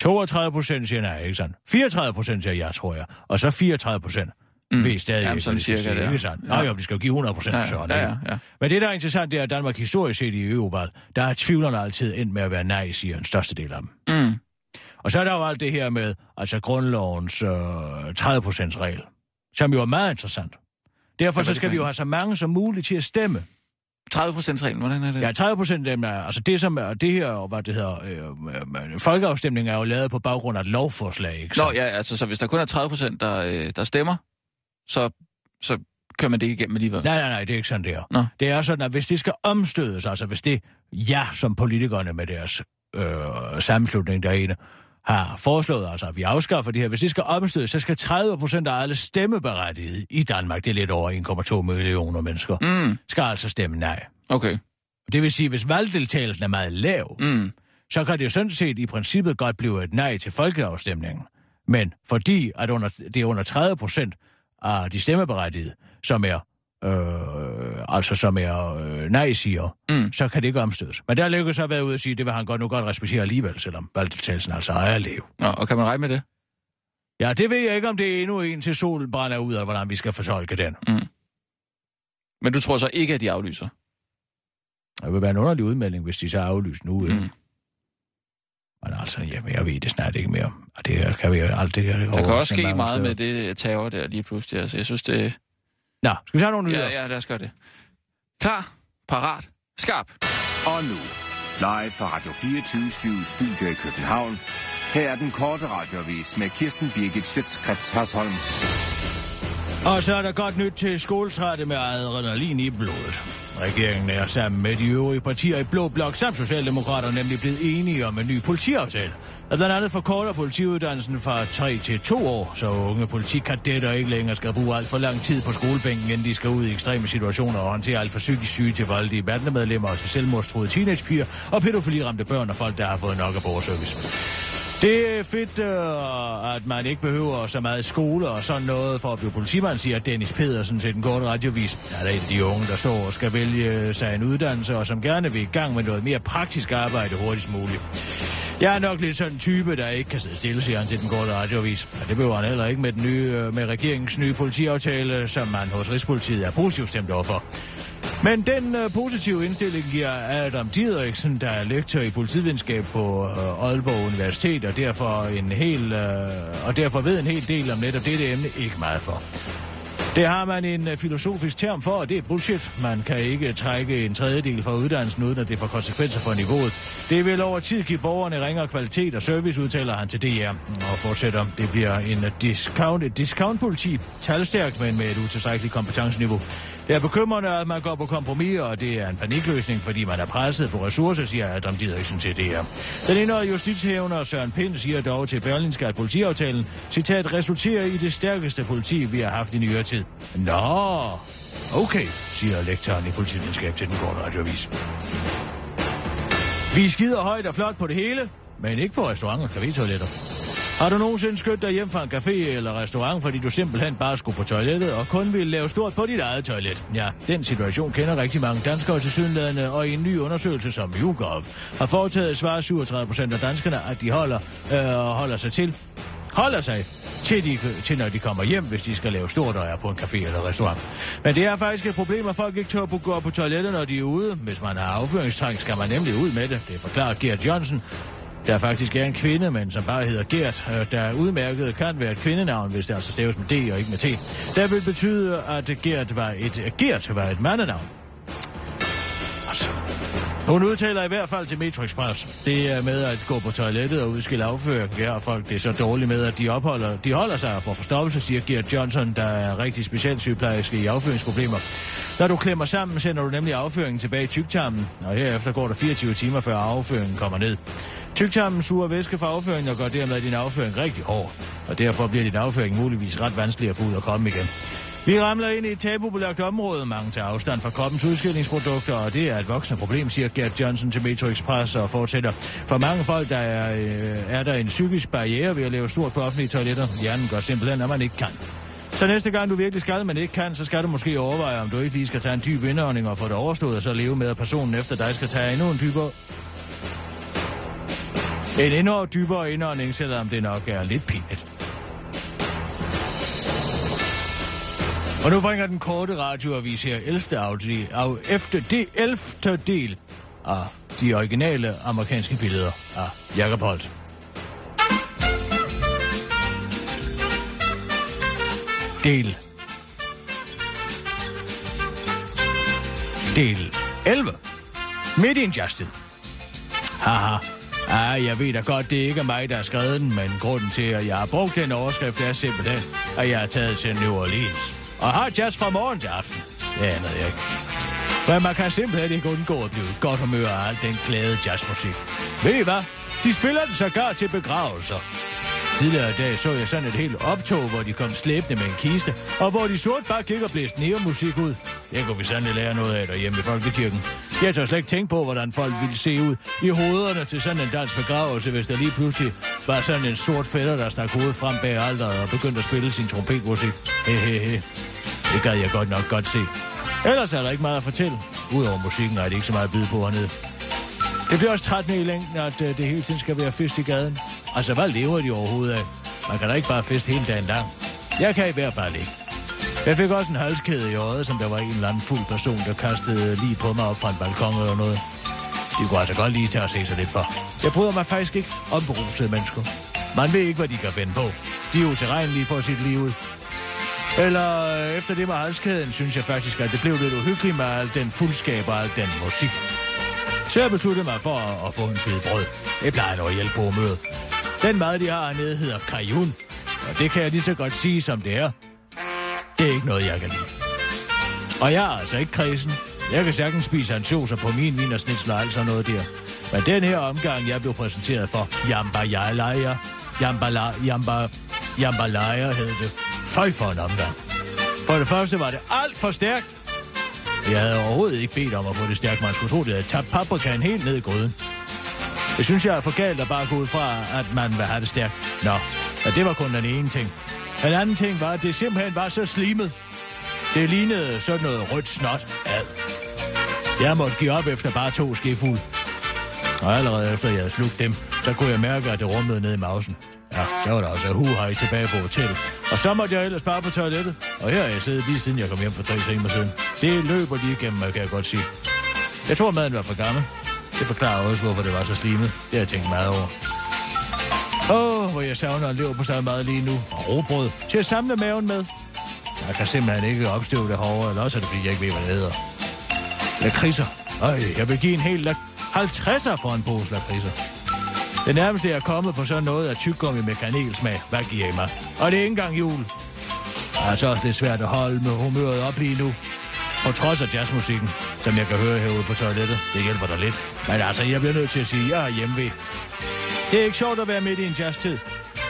toogtredive procent siger nej, ikke sandt? fireogtredive procent siger ja, tror jeg. Og så fireogtredive procent mm. vil stadig jamen, sådan cirka, sige, det er. Ikke sandt? Nej, ja. jo, de skal jo give hundrede procent for Søren. Ja, ja, ja. Men det, der er interessant, det er, at Danmark historisk set i E U-valg, der er tvivlerne altid endt med at være nej, siger den største del af dem. Mm. Og så er der jo alt det her med, altså grundlovens øh, tredive procent regel, som jo er meget interessant. Derfor ja, så skal vi jo have så mange som muligt til at stemme. tredive procent reglen, hvordan er det? Ja, tredive procent dem er, altså det som er, det her, og hvad det hedder, øh, øh, folkeafstemningen er jo lavet på baggrund af et lovforslag, ikke så? Nå, ja, altså, så hvis der kun er tredive procent, der, øh, der stemmer, så, så kører man det ikke igennem alligevel. Nej, nej, nej, det er ikke sådan, det er. Nå. Det er sådan, at hvis det skal omstødes, altså hvis det ja, som politikerne med deres øh, sammenslutning derinde, har foreslået, altså, at vi afskaffer det her. Hvis det skal omstødes, så skal tredive procent af alle stemmeberettigede i Danmark, det er lidt over en komma to millioner mennesker, mm. skal altså stemme nej. Okay. Det vil sige, hvis valgdeltagelsen er meget lav, mm. så kan det jo sådan set i princippet godt blive et nej til folkeafstemningen. Men fordi at under, det er under tredive procent af de stemmeberettigede, som er, øh, altså som er øh, nej-siger, mm. så kan det ikke omstødes. Men der Løkke så at være ude og sige, det vil han godt nu godt respektere alligevel, selvom valgdeltagelsen altså er lav. Nå, og kan man regne med det? Ja, det ved jeg ikke, om det er endnu en til solen brænder ud af, hvordan vi skal fortolke den. Mm. Men du tror så ikke, at de aflyser? Det vil være en underlig udmelding, hvis de så aflyser nu. Mm. Men altså, jamen, jeg ved det snart ikke mere. Og det kan vi jo alt det her. Der kan også ske meget med det terror der lige pludselig. Altså, jeg synes, det... Nå, skal vi tage nogle nyheder? Ja, ja, lad os gøre det. Klar, parat, skarp. Og nu, live fra Radio fireogtyve syv Studio i København. Her er den korte radioavis med Kirsten Birgit Schiøtz Kretz Hørsholm. Og så er der godt nyt til skoletrætte med adrenalin i blodet. Regeringen er sammen med de øvrige partier i Blå Blok samt Socialdemokraterne nemlig blevet enige om en ny politiaftale. Og blandt andet forkorter politiuddannelsen fra tre til to år, så unge politikadetter ikke længere skal bruge alt for lang tid på skolebænken, inden de skal ud i ekstreme situationer og håndtere alt for psykisk syge til voldelige bandemedlemmer og til selvmordstruede teenagepiger og pædofiliramte børn og folk, der har fået nok af borgerservice. Det er fedt, øh, at man ikke behøver så meget skole og sådan noget for at blive politimand, siger Dennis Pedersen til den korte radiovis. Der er der en af de unge, der står og skal vælge sig en uddannelse, og som gerne vil i gang med noget mere praktisk arbejde hurtigst muligt. Jeg er nok lidt sådan en type, der ikke kan sidde stille, siger han til den korte radioavis. Og det behøver han heller ikke med, den nye, med regeringens nye politiaftale, som man hos Rigspolitiet er positivt stemt overfor. Men den øh, positive indstilling giver Adam Didriksen, der er lektor i politividenskab på øh, Aalborg Universitet, og derfor, en hel, øh, og derfor ved en hel del om netop dette emne ikke meget for. Det har man en øh, filosofisk term for, og det er bullshit. Man kan ikke trække en tredjedel fra uddannelsen, uden at det får konsekvenser for niveauet. Det vil over tid give borgerne ringere kvalitet og service, udtaler han til D R. Og fortsætter, det bliver en discount, et discountpoliti, talstærkt, men med et utilstrækkeligt kompetenceniveau. Det er bekymrende, at man går på kompromis, og det er en panikløsning, fordi man er presset på ressourcer, siger Adam Didriksen til D R. Den indre justitshævner Søren Pind siger dog til Berlingske, at politiaftalen, citat, resulterer i det stærkeste politi, vi har haft i nyere tid. Nå, okay, siger lektoren i politividenskab til den korte radioavis. Vi skider højt og flot på det hele, men ikke på restauranter og café-toiletter. Har du nogensinde skødt dig hjem fra en café eller restaurant, fordi du simpelthen bare skulle på toilettet og kun ville lave stort på dit eget toilet? Ja, den situation kender rigtig mange danskere til sydenladende, og i en ny undersøgelse som YouGov har foretaget svarer syvogtredive procent af danskerne, at de holder, øh, holder sig til. Holder sig til, de, til, når de kommer hjem, hvis de skal lave stort og er på en café eller restaurant. Men det er faktisk et problem, at folk ikke tør på gå på toilettet, når de er ude. Hvis man har afføringstrang, skal man nemlig ud med det. Det forklarer Gert Johnson. Der faktisk er en kvinde, men som bare hedder Gert, der udmærket kan være et kvindenavn, hvis det altså staves med D og ikke med T. Der vil betyde, at Gert var et, Gert var et mandenavn. Altså. Hun udtaler i hvert fald til Metro Express. Det er med at gå på toilettet og udskille afføring. Ja, folk, det er så dårligt med, at de opholder, de holder sig for forstoppelse, siger Gert Johnson, der er rigtig specialsygeplejerske i afføringsproblemer. Når du klemmer sammen, sender du nemlig afføringen tilbage i tyktarmen, og herefter går der fireogtyve timer, før afføringen kommer ned. Tyktarmen suger væske fra afføringen og gør dermed din afføring rigtig hård, og derfor bliver din afføring muligvis ret vanskelig at få ud og komme igen. Vi ramler ind i et tabubelagt område. Mange tager afstand fra kroppens udskillingsprodukter, og det er et voksende problem, siger Gert Johnson til Metro Express og fortsætter. For mange folk der er, øh, er der en psykisk barriere ved at lave stort på offentlige toiletter. Hjernen gør simpelthen, at man ikke kan. Så næste gang du virkelig skal, men ikke kan, så skal du måske overveje, om du ikke lige skal tage en dyb indånding og få det overstået, og så leve med, at personen efter dig skal tage endnu en dybere. En endnu dybere indånding, selvom det nok er lidt pinligt. Og nu bringer den korte radioavis her ellevte del af de originale amerikanske billeder af Jakob Holt. Del. Del elleve. Midt i en jazztid. Haha. Ah, jeg ved da godt, det ikke er mig, der har skrevet den, men grunden til, at jeg har brugt den overskrift, er simpelthen, at jeg er taget til New Orleans. Og har jazz fra morgen til aften. Det aner jeg ikke. Men man kan simpelthen ikke undgå at blive godt humør af al den glade jazzmusik. Ved I hvad? De spiller den sågar til begravelser. Tidligere i dag så jeg sådan et helt optog, hvor de kom slæbende med en kiste, og hvor de sort bare gik og blæste neonmusik ud. Det kunne vi sandelig lære noget af derhjemme i Folkekirken. Jeg tør slet ikke tænke på, hvordan folk ville se ud i hovederne til sådan en dansk begravelse, hvis der lige pludselig var sådan en sort fætter, der stak hovedet frem bag alteret og begyndte at spille sin trompetmusik. Hehehe. Det gad jeg godt nok godt se. Ellers er der ikke meget at fortælle. Udover musikken er det ikke så meget at byde på hernede. Det bliver også trættende i længden, at det hele tiden skal være fest i gaden. Altså, hvad lever de overhovedet af? Man kan da ikke bare feste hele dagen lang. Jeg kan i hvert fald ikke. Jeg fik også en halskæde i øjet, som der var en eller anden fuld person, der kastede lige på mig op fra en balkon eller noget. De kunne altså godt lige tage at se sig lidt for. Jeg bryder mig faktisk ikke om berusede mennesker. Man ved ikke, hvad de kan finde på. De er jo tilregnelige for sit liv. Eller efter det med halskæden, synes jeg faktisk, at det blev lidt uhyggeligt med al den fuldskab og al den musik. Så jeg besluttede mig for at, at få en bid brød. Det plejer noget hjælp på mødet. Den mad, de har hernede, hedder kajun. Og det kan jeg lige så godt sige, som det er. Det er ikke noget, jeg kan lide. Og jeg er altså ikke kredsen. Jeg kan sagtens spise ansjoser på min vin og snitsler, altså noget der. Men den her omgang, jeg blev præsenteret for jambalaya, jambalaya, jambalaya, jambalaya hed det. Føj for en omgang. For det første var det alt for stærkt. Jeg havde overhovedet ikke bedt om at få det stærkt, man skulle tro, det havde tabt paprikaen helt ned i gryden. Jeg synes, jeg er for galt at bare gå ud fra, at man vil have det stærkt. Nå, og det var kun den ene ting. Den anden ting var, at det simpelthen var så slimet. Det lignede sådan noget rødt snot ad. Jeg måtte give op efter bare to skefuld. Og allerede efter jeg havde slugt dem, så kunne jeg mærke, at det rummede ned i mausen. Ja, så var der altså huhej tilbage på hotellet. Og så måtte jeg ellers bare på toilettet. Og her har jeg siddet lige siden jeg kom hjem for tre timer siden. Det løber lige igennem mig, kan jeg godt sige. Jeg tror, maden var for gammel. Det forklarer også, hvorfor det var så slimet. Det har jeg tænkt meget over. Åh, oh, hvor jeg savner at leve på så meget lige nu. Og robrød til at samle maven med. Jeg kan simpelthen ikke opstøve det hårdere, eller også er det, fordi jeg ikke ved, hvad det hedder. Lakridser. Øj, jeg vil give en hel lak... halvtredser for en pose lakridser. Det nærmeste, jeg er kommet på sådan noget, er tyggegummi med kanelsmag. Hvad giver I mig? Og det er ikke engang jul. Det er altså også lidt svært at holde med humøret op lige nu. På trods af jazzmusikken, som jeg kan høre herude på toilettet. Det hjælper dig lidt. Men altså, jeg bliver nødt til at sige, at jeg er hjemme ved. Det er ikke sjovt at være midt i en jazztid.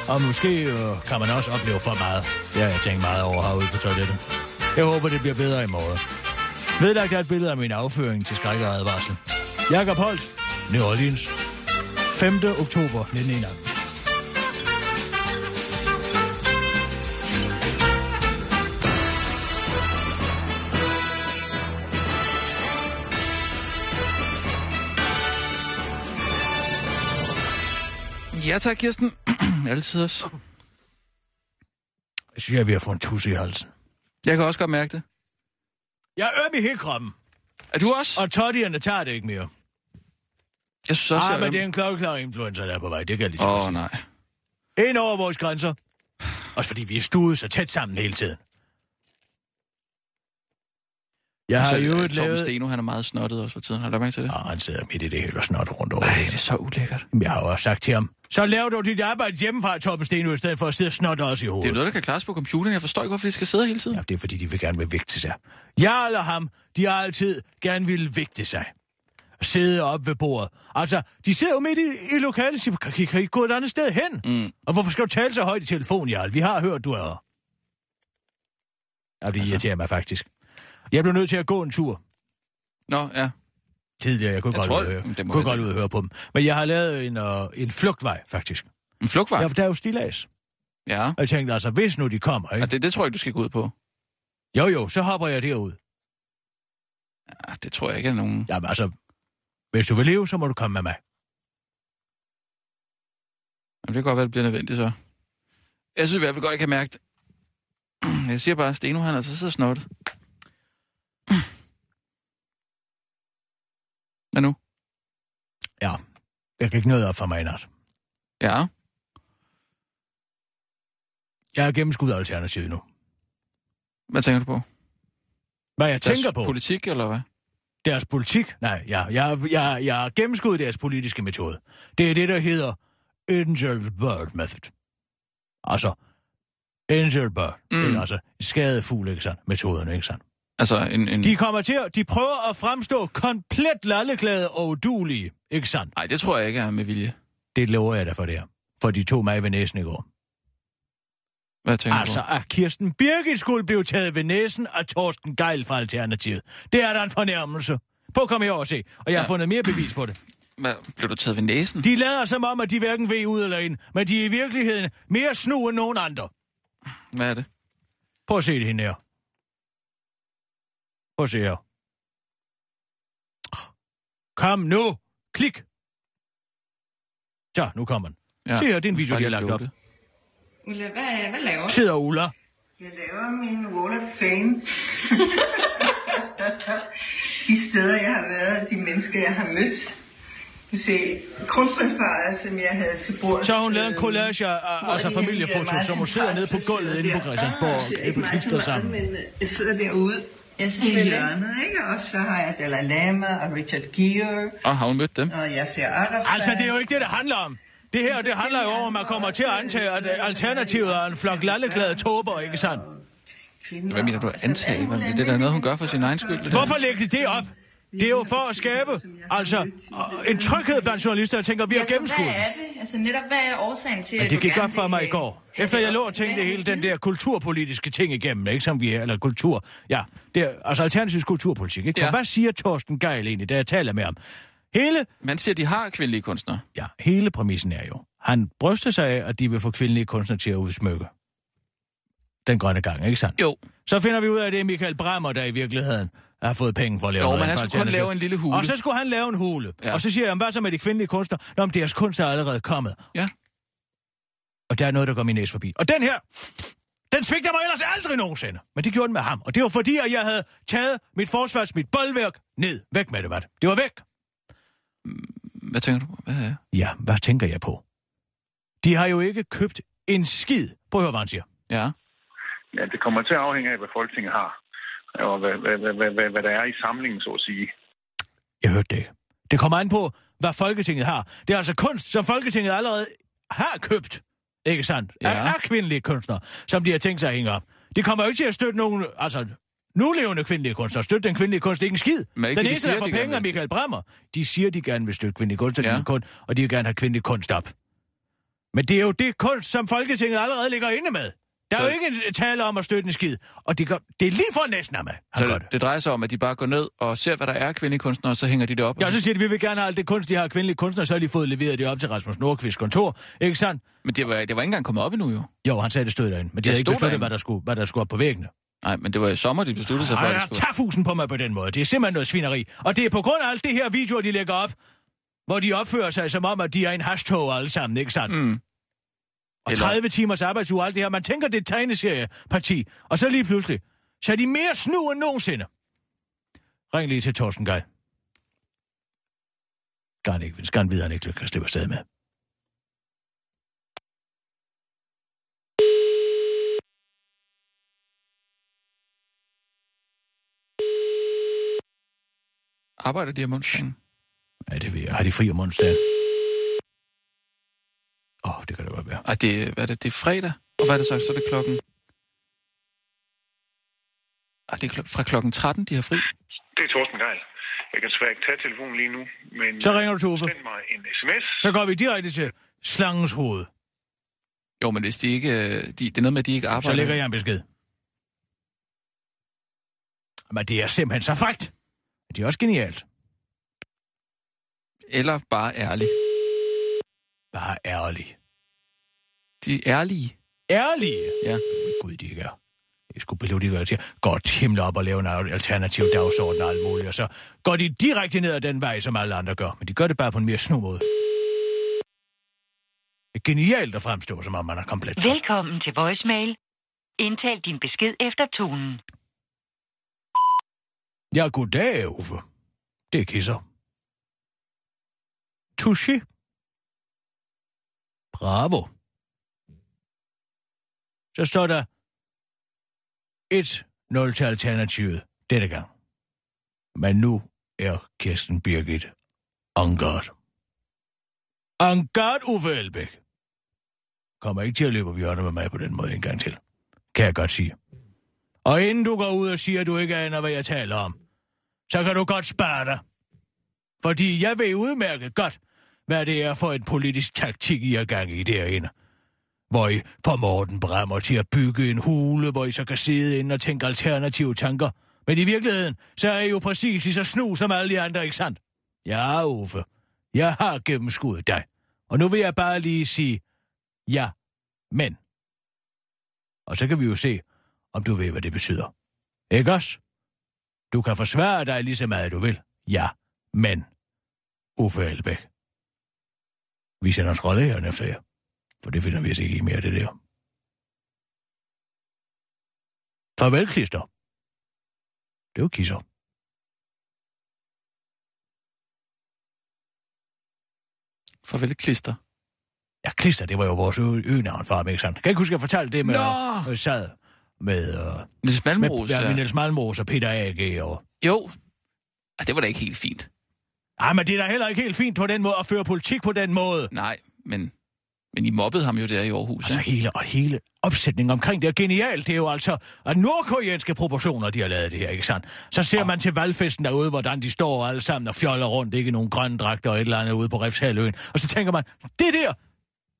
Og måske øh, kan man også opleve for meget. Det har jeg tænkt meget over herude på toilettet. Jeg håber, det bliver bedre i morgen. Vedlagt er et billede af min afføring til skræk og advarsel. Jakob Holt, New Orleans. femte oktober nitten enoghalvfems. Ja tak, Kirsten. Altid også. Jeg synes, jeg er ved at få en tusse i halsen. Jeg kan også godt mærke det. Jeg er øm i hele kroppen. Er du også? Og toddierne tager det ikke mere. Jeg synes også, ah, jeg men øm. Det er en klokkeklar influencer, der er på vej. Det kan jeg lige så sige. Åh, nej. Ind over vores grænser. Også fordi vi er studet så tæt sammen hele tiden. Jeg har jo et lavet... Steno, han er meget snottet også for tiden. Har du med til det? Ja, han sidder midt i det hele og snotter rundt over. Nej, det er så ulækkert. Jeg har også sagt til ham, så laver du dit arbejde hjemmefra, Torben Steno, i stedet for at sidde og snotte også i hovedet. Det er noget, der kan klares på computeren. Jeg forstår ikke, hvorfor de skal sidde hele tiden. Ja, det er fordi, de vil gerne vil vægte sig. Jeg eller ham, de har altid gerne ville vægte sig. Sidde op ved bordet. Altså, de sidder jo midt i, i lokalet og siger, kan, kan I gå et andet sted hen? Mm. Og hvorfor skal du tale så højt i telefon, Jarl? Vi har hørt, du er her. Og det irriterer mig faktisk. Jeg blev nødt til at gå en tur. Nå, ja. Tidligere, jeg kunne jeg godt, tror, ud, at høre. Kunne godt ud at høre på dem. Men jeg har lavet en, uh, en flugtvej, faktisk. En flugtvej? Ja, for der er jo stillads. Ja. Og jeg tænkte altså, hvis nu de kommer, ikke? Ja, det, det tror jeg ikke, du skal gå ud på. Jo, jo, så hopper jeg derud. Ja, det tror jeg ikke er nogen... Jamen altså, hvis du vil leve, så må du komme med mig. Jamen, det kan godt være, det bliver nødvendigt, så. Jeg synes i hvert fald godt, jeg kan mærke det. Jeg siger bare, Steno, han altså sidder snottet. Hvad nu? Ja, jeg gik noget op for mig i nat. Ja. Jeg har gennemskuddet alternativet nu. Hvad tænker du på? Hvad jeg deres tænker på? Politik, eller hvad? Deres politik? Nej, ja, jeg, jeg, jeg har gennemskuddet deres politiske metode. Det er det, der hedder Angel Bird Method. Altså, Angel Bird. Mm. Det er altså skadefugl, ikke sådan? Metoden, ikke sådan? Altså en, en... De kommer til at... De prøver at fremstå komplet lalleglade og udulige, ikke sandt? Nej, det tror jeg ikke er med vilje. Det lover jeg da for det her. For de tog mig ved næsen i går. Hvad tænker altså, du? Altså, at Kirsten Birgit skulle blive taget ved næsen af Thorsten Gejl fra Alternativet. Det er da en fornærmelse. På kom her og se. Og jeg har ja. fundet mere bevis på det. Hvad? Blev du taget ved næsen? De lader som om, at de hverken ved ud eller ind. Men de er i virkeligheden mere snu end nogen andre. Hvad er det? Prøv at se det hende her. Prøv at se her. Kom nu. Klik. Så, nu kommer den. Ja, se her, det er en video, de har lagt op. Ulla, hvad, hvad laver du? Sidder Ulla. Jeg laver min Wall of Fame. De steder, jeg har været, de mennesker, jeg har mødt. Du ser, kronprinsparet, som jeg havde til bordet. Så hun lavede en collage af altså familiefoto, som hun sidder nede på gulvet inde på Christiansborg. Det befister sammen. Men jeg sidder derude. Jeg selvfølgelig. I hjørnet, ikke? Og så har jeg Dalai Lama og Richard Gere. Og har hun mødt dem? Og jeg ser Arafat. Altså, det er jo ikke det, det handler om. Det her, det handler jo om, at man kommer til at antage, at alternativet er en flok lalleglade tåber, ikke sandt? Hvad mener du, antage? Hvad? Det er da noget, hun gør for sin egen skyld. Hvorfor lægger de det op? Det er jo for at skabe, altså, en tryghed blandt journalister, jeg tænker, vi har gennemskuet. Hvad er det? Altså, netop hvad er årsagen til, at det gik godt for mig i går. Efter jeg lå og tænkte hele den der kulturpolitiske ting igennem, ikke som vi er, eller kultur, ja, det er, altså alternativs kulturpolitik, ikke? For ja. Hvad siger Thorsten Gejl egentlig, da jeg taler med ham? Hele... Man siger, de har kvindelige kunstnere. Ja, hele præmissen er jo, han bryster sig af, at de vil få kvindelige kunstnere til at udsmykke. Den grønne gang, ikke sandt? Jo. Så finder vi ud af, at det er Michael Brammer, der i virkeligheden har fået penge for at lave jo, noget. Jo, men han skulle lave en lille hule. Og så skulle han lave en hule. Ja. Og så siger jeg, hvad så med de kvindelige kunstnere? Nå, men deres kunst er allerede kommet. Ja. Og der er noget, der går min næse forbi. Og den her, den svigter mig ellers aldrig nogensinde. Men det gjorde den med ham. Og det var fordi, at jeg havde taget mit forsvars, mit boldværk ned. Væk med det, hvad det? Det var væk. Hvad tænker du? Hvad er... Ja, hvad tænker jeg på? De har jo ikke købt en skid. Prøv at høre, hvad han siger. Ja. Ja, det kommer til at afhænge af, hvad Folketinget har, og hvad, hvad, hvad, hvad, hvad der er i samlingen, så at sige. Jeg hørte det. Det kommer an på, hvad Folketinget har. Det er altså kunst, som Folketinget allerede har købt, ikke sandt? Ja. Af, af kvindelige kunstnere, som de har tænkt sig at hænge op. Det kommer jo ikke til at støtte nogen, altså nulevende kvindelige kunstnere. Støtte den kvindelige kunst, det er ikke en skid. Men ikke, den eneste, de der får de penge, er Michael Brammer. De siger, de gerne vil støtte kvindelige kunst, ja. Og de vil gerne have kvindelig kunst op. Men det er jo det kunst, som Folketinget allerede ligger inde med. Der er så... jo ikke tale om at støtte en skid. Og det, gør... det er lige for næsten af mig. Så det, det drejer sig om, at de bare går ned og ser, hvad der er kvindelige kunstnere, og så hænger de det op. Ja, og så siger de, vi vil gerne have alt det kunst, de har kvindelige kunstnere, så har de fået leveret det op til Rasmus Nordqvists kontor. Ikke sandt? Men det var, det var ikke engang kommet op endnu, jo. Jo, han sagde, det stod derinde. Men de havde ikke besluttet, hvad der, skulle, hvad der skulle op på væggene. Nej, men det var i sommer, de besluttede sig for, at det skulle... fusen på mig på den måde. Det er simpelthen noget svineri. Og det er på grund af alt det her videoer, de lægger op, hvor de opfører sig som om, at de er en hashtog alle sammen, ikke sandt? Mm. Og tredive timers arbejdsuge, alt det her. Man tænker, det er et tegneserieparti. Og så lige pludselig, så er de mere snu end nogensinde. Ring lige til Thorsten Gejl. Skal han ikke, skal han vide, han ikke kan slippe afsted med. Arbejder de om onsdagen? Ja, det ved jeg. Har de fri om onsdagen? Åh, oh, det kan det godt være. Og det, hvad er det? Det er fredag? Og hvad er det så? Så er det klokken... Ah, det er kl- fra klokken tretten, de har fri? Det er Thorsten Gejl. Jeg kan desværre ikke tage telefonen lige nu, men... Så ringer du til Uffe. Send mig en sms. Så går vi direkte til slangens hoved. Jo, men hvis de ikke... De, det er noget med, at de ikke arbejder... Så lægger jeg en besked. Men det er simpelthen så frækt. Det er også genialt. Eller bare ærlig. Bare ærlig. De er ærlige. Ærlige? Ja. Gud, de ikke er. Jeg skulle blive de gør til. Godt himle op og lave en alternativ dagsorden og alt muligt. Og så går de direkte ned ad den vej, som alle andre gør. Men de gør det bare på en mere snu måde. Det er genialt at fremstå, som om man er komplet. Velkommen til voicemail. Indtal din besked efter tonen. Ja, goddag, Uffe. Det er kisser. Touché. Bravo. Så står der et nul til alternativet denne gang. Men nu er Kirsten Birgit on guard. On guard, Uffe Elbæk. Kommer ikke til at løbe op hjørnet med mig på den måde en gang til. Kan jeg godt sige. Og inden du går ud og siger, at du ikke aner, hvad jeg taler om, så kan du godt spare dig. Fordi jeg ved udmærket godt, hvad det er for en politisk taktik, I er gang i derinde. Hvor I formår den bræmmer til at bygge en hule, hvor I så kan sidde inde og tænke alternative tanker. Men i virkeligheden, så er I jo præcis lige så snu som alle de andre, ikke sandt? Ja, Uffe. Jeg har gennemskuddet dig. Og nu vil jeg bare lige sige, ja, men. Og så kan vi jo se, om du ved, hvad det betyder. Ikke også? Du kan forsvare dig lige så meget, du vil. Ja, men. Uffe Elbæk. Vi sender en scrolleren efter jer. For det finder vi os ikke i mere, det der. Farvel, klister. Det er jo kisser. Farvel, klister. Ja, klister, det var jo vores øgenavn, far, ikke sandt? Kan jeg ikke huske, at jeg fortalte det med... Nå! Øh, sad. Med, uh, Niels Malmros, med, ja, med Niels Malmros og Peter A G og... Jo, ah, det var da ikke helt fint. Nej, men det er da heller ikke helt fint på den måde at føre politik på den måde. Nej, men, men I mobbede ham jo der i Aarhus. Altså ja. hele, og hele opsætningen omkring det er genialt. Det er jo altså at nordkoreanske proportioner, de har lavet det her, ikke sandt? Så ser oh. man til valgfesten derude, hvordan de står alle sammen og fjoller rundt. Ikke nogen grønne dragter og et eller andet ude på Refshaløen. Og så tænker man, det der...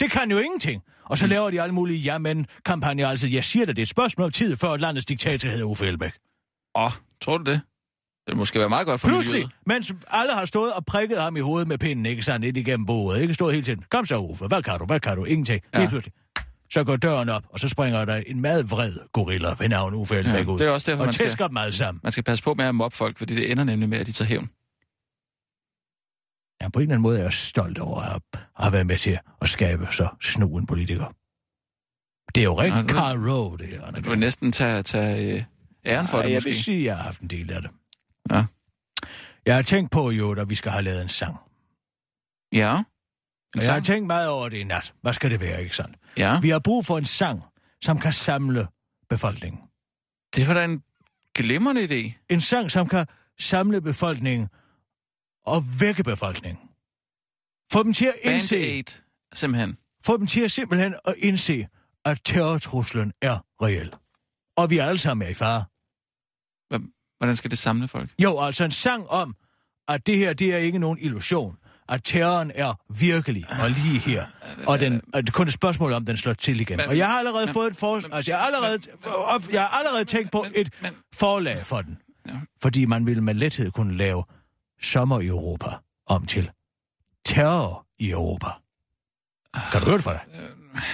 Det kan jo ingenting. Og så laver de alle mulige ja-men-kampagner. Altså, jeg siger det, det er et spørgsmål om tid, før et landets diktator hedder Uffe Elbæk. Åh, oh, tror du det? Det måske være meget godt for miljøet. Pludselig, mens alle har stået og prikket ham i hovedet med pinden, ikke sandt, ind igennem bordet, ikke stået hele tiden. Kom så, Uffe, hvad kan du, hvad kan du? Ingenting. Ja. Lige pludselig. Så går døren op, og så springer der en meget vred gorilla ved navn Uffe Elbæk ja, ud. Det er også derfor, og man skal... Og tæsker dem alle sammen. Man skal passe på med at mobbe folk, fordi det ender nemlig med, at de tager hævn. Ja, på en eller anden måde er jeg stolt over at have været med til at skabe så snu en politiker. Det er jo rent Karl Rove, det her. Du vil næsten tage, tage æren for ja, det, jeg måske. Jeg vil sige, at jeg har haft en del af det. Ja. Jeg har tænkt på, jo, at vi skal have lavet en sang. Ja. En jeg sang? Har tænkt meget over det i nat. Hvad skal det være, ikke sandt? Ja. Vi har brug for en sang, som kan samle befolkningen. Det var da en glimrende idé. En sang, som kan samle befolkningen og vække befolkningen. Få dem til at indse... Band-Aid, simpelthen. Få dem til at simpelthen at indse, at terrortruslen er reel. Og vi alle sammen er i fare. Hvordan skal det samle folk? Jo, altså en sang om, at det her, det er ikke nogen illusion. at terroren er virkelig og lige her. Og den, og det er kun et spørgsmål om, den slår til igen. Men, og jeg har allerede men, fået et for, men, altså jeg har allerede, men, jeg har allerede tænkt på men, et men, forlag for den. Ja. Fordi man ville med lethed kunne lave sommer i Europa om til terror i Europa. Kan du høre det for dig?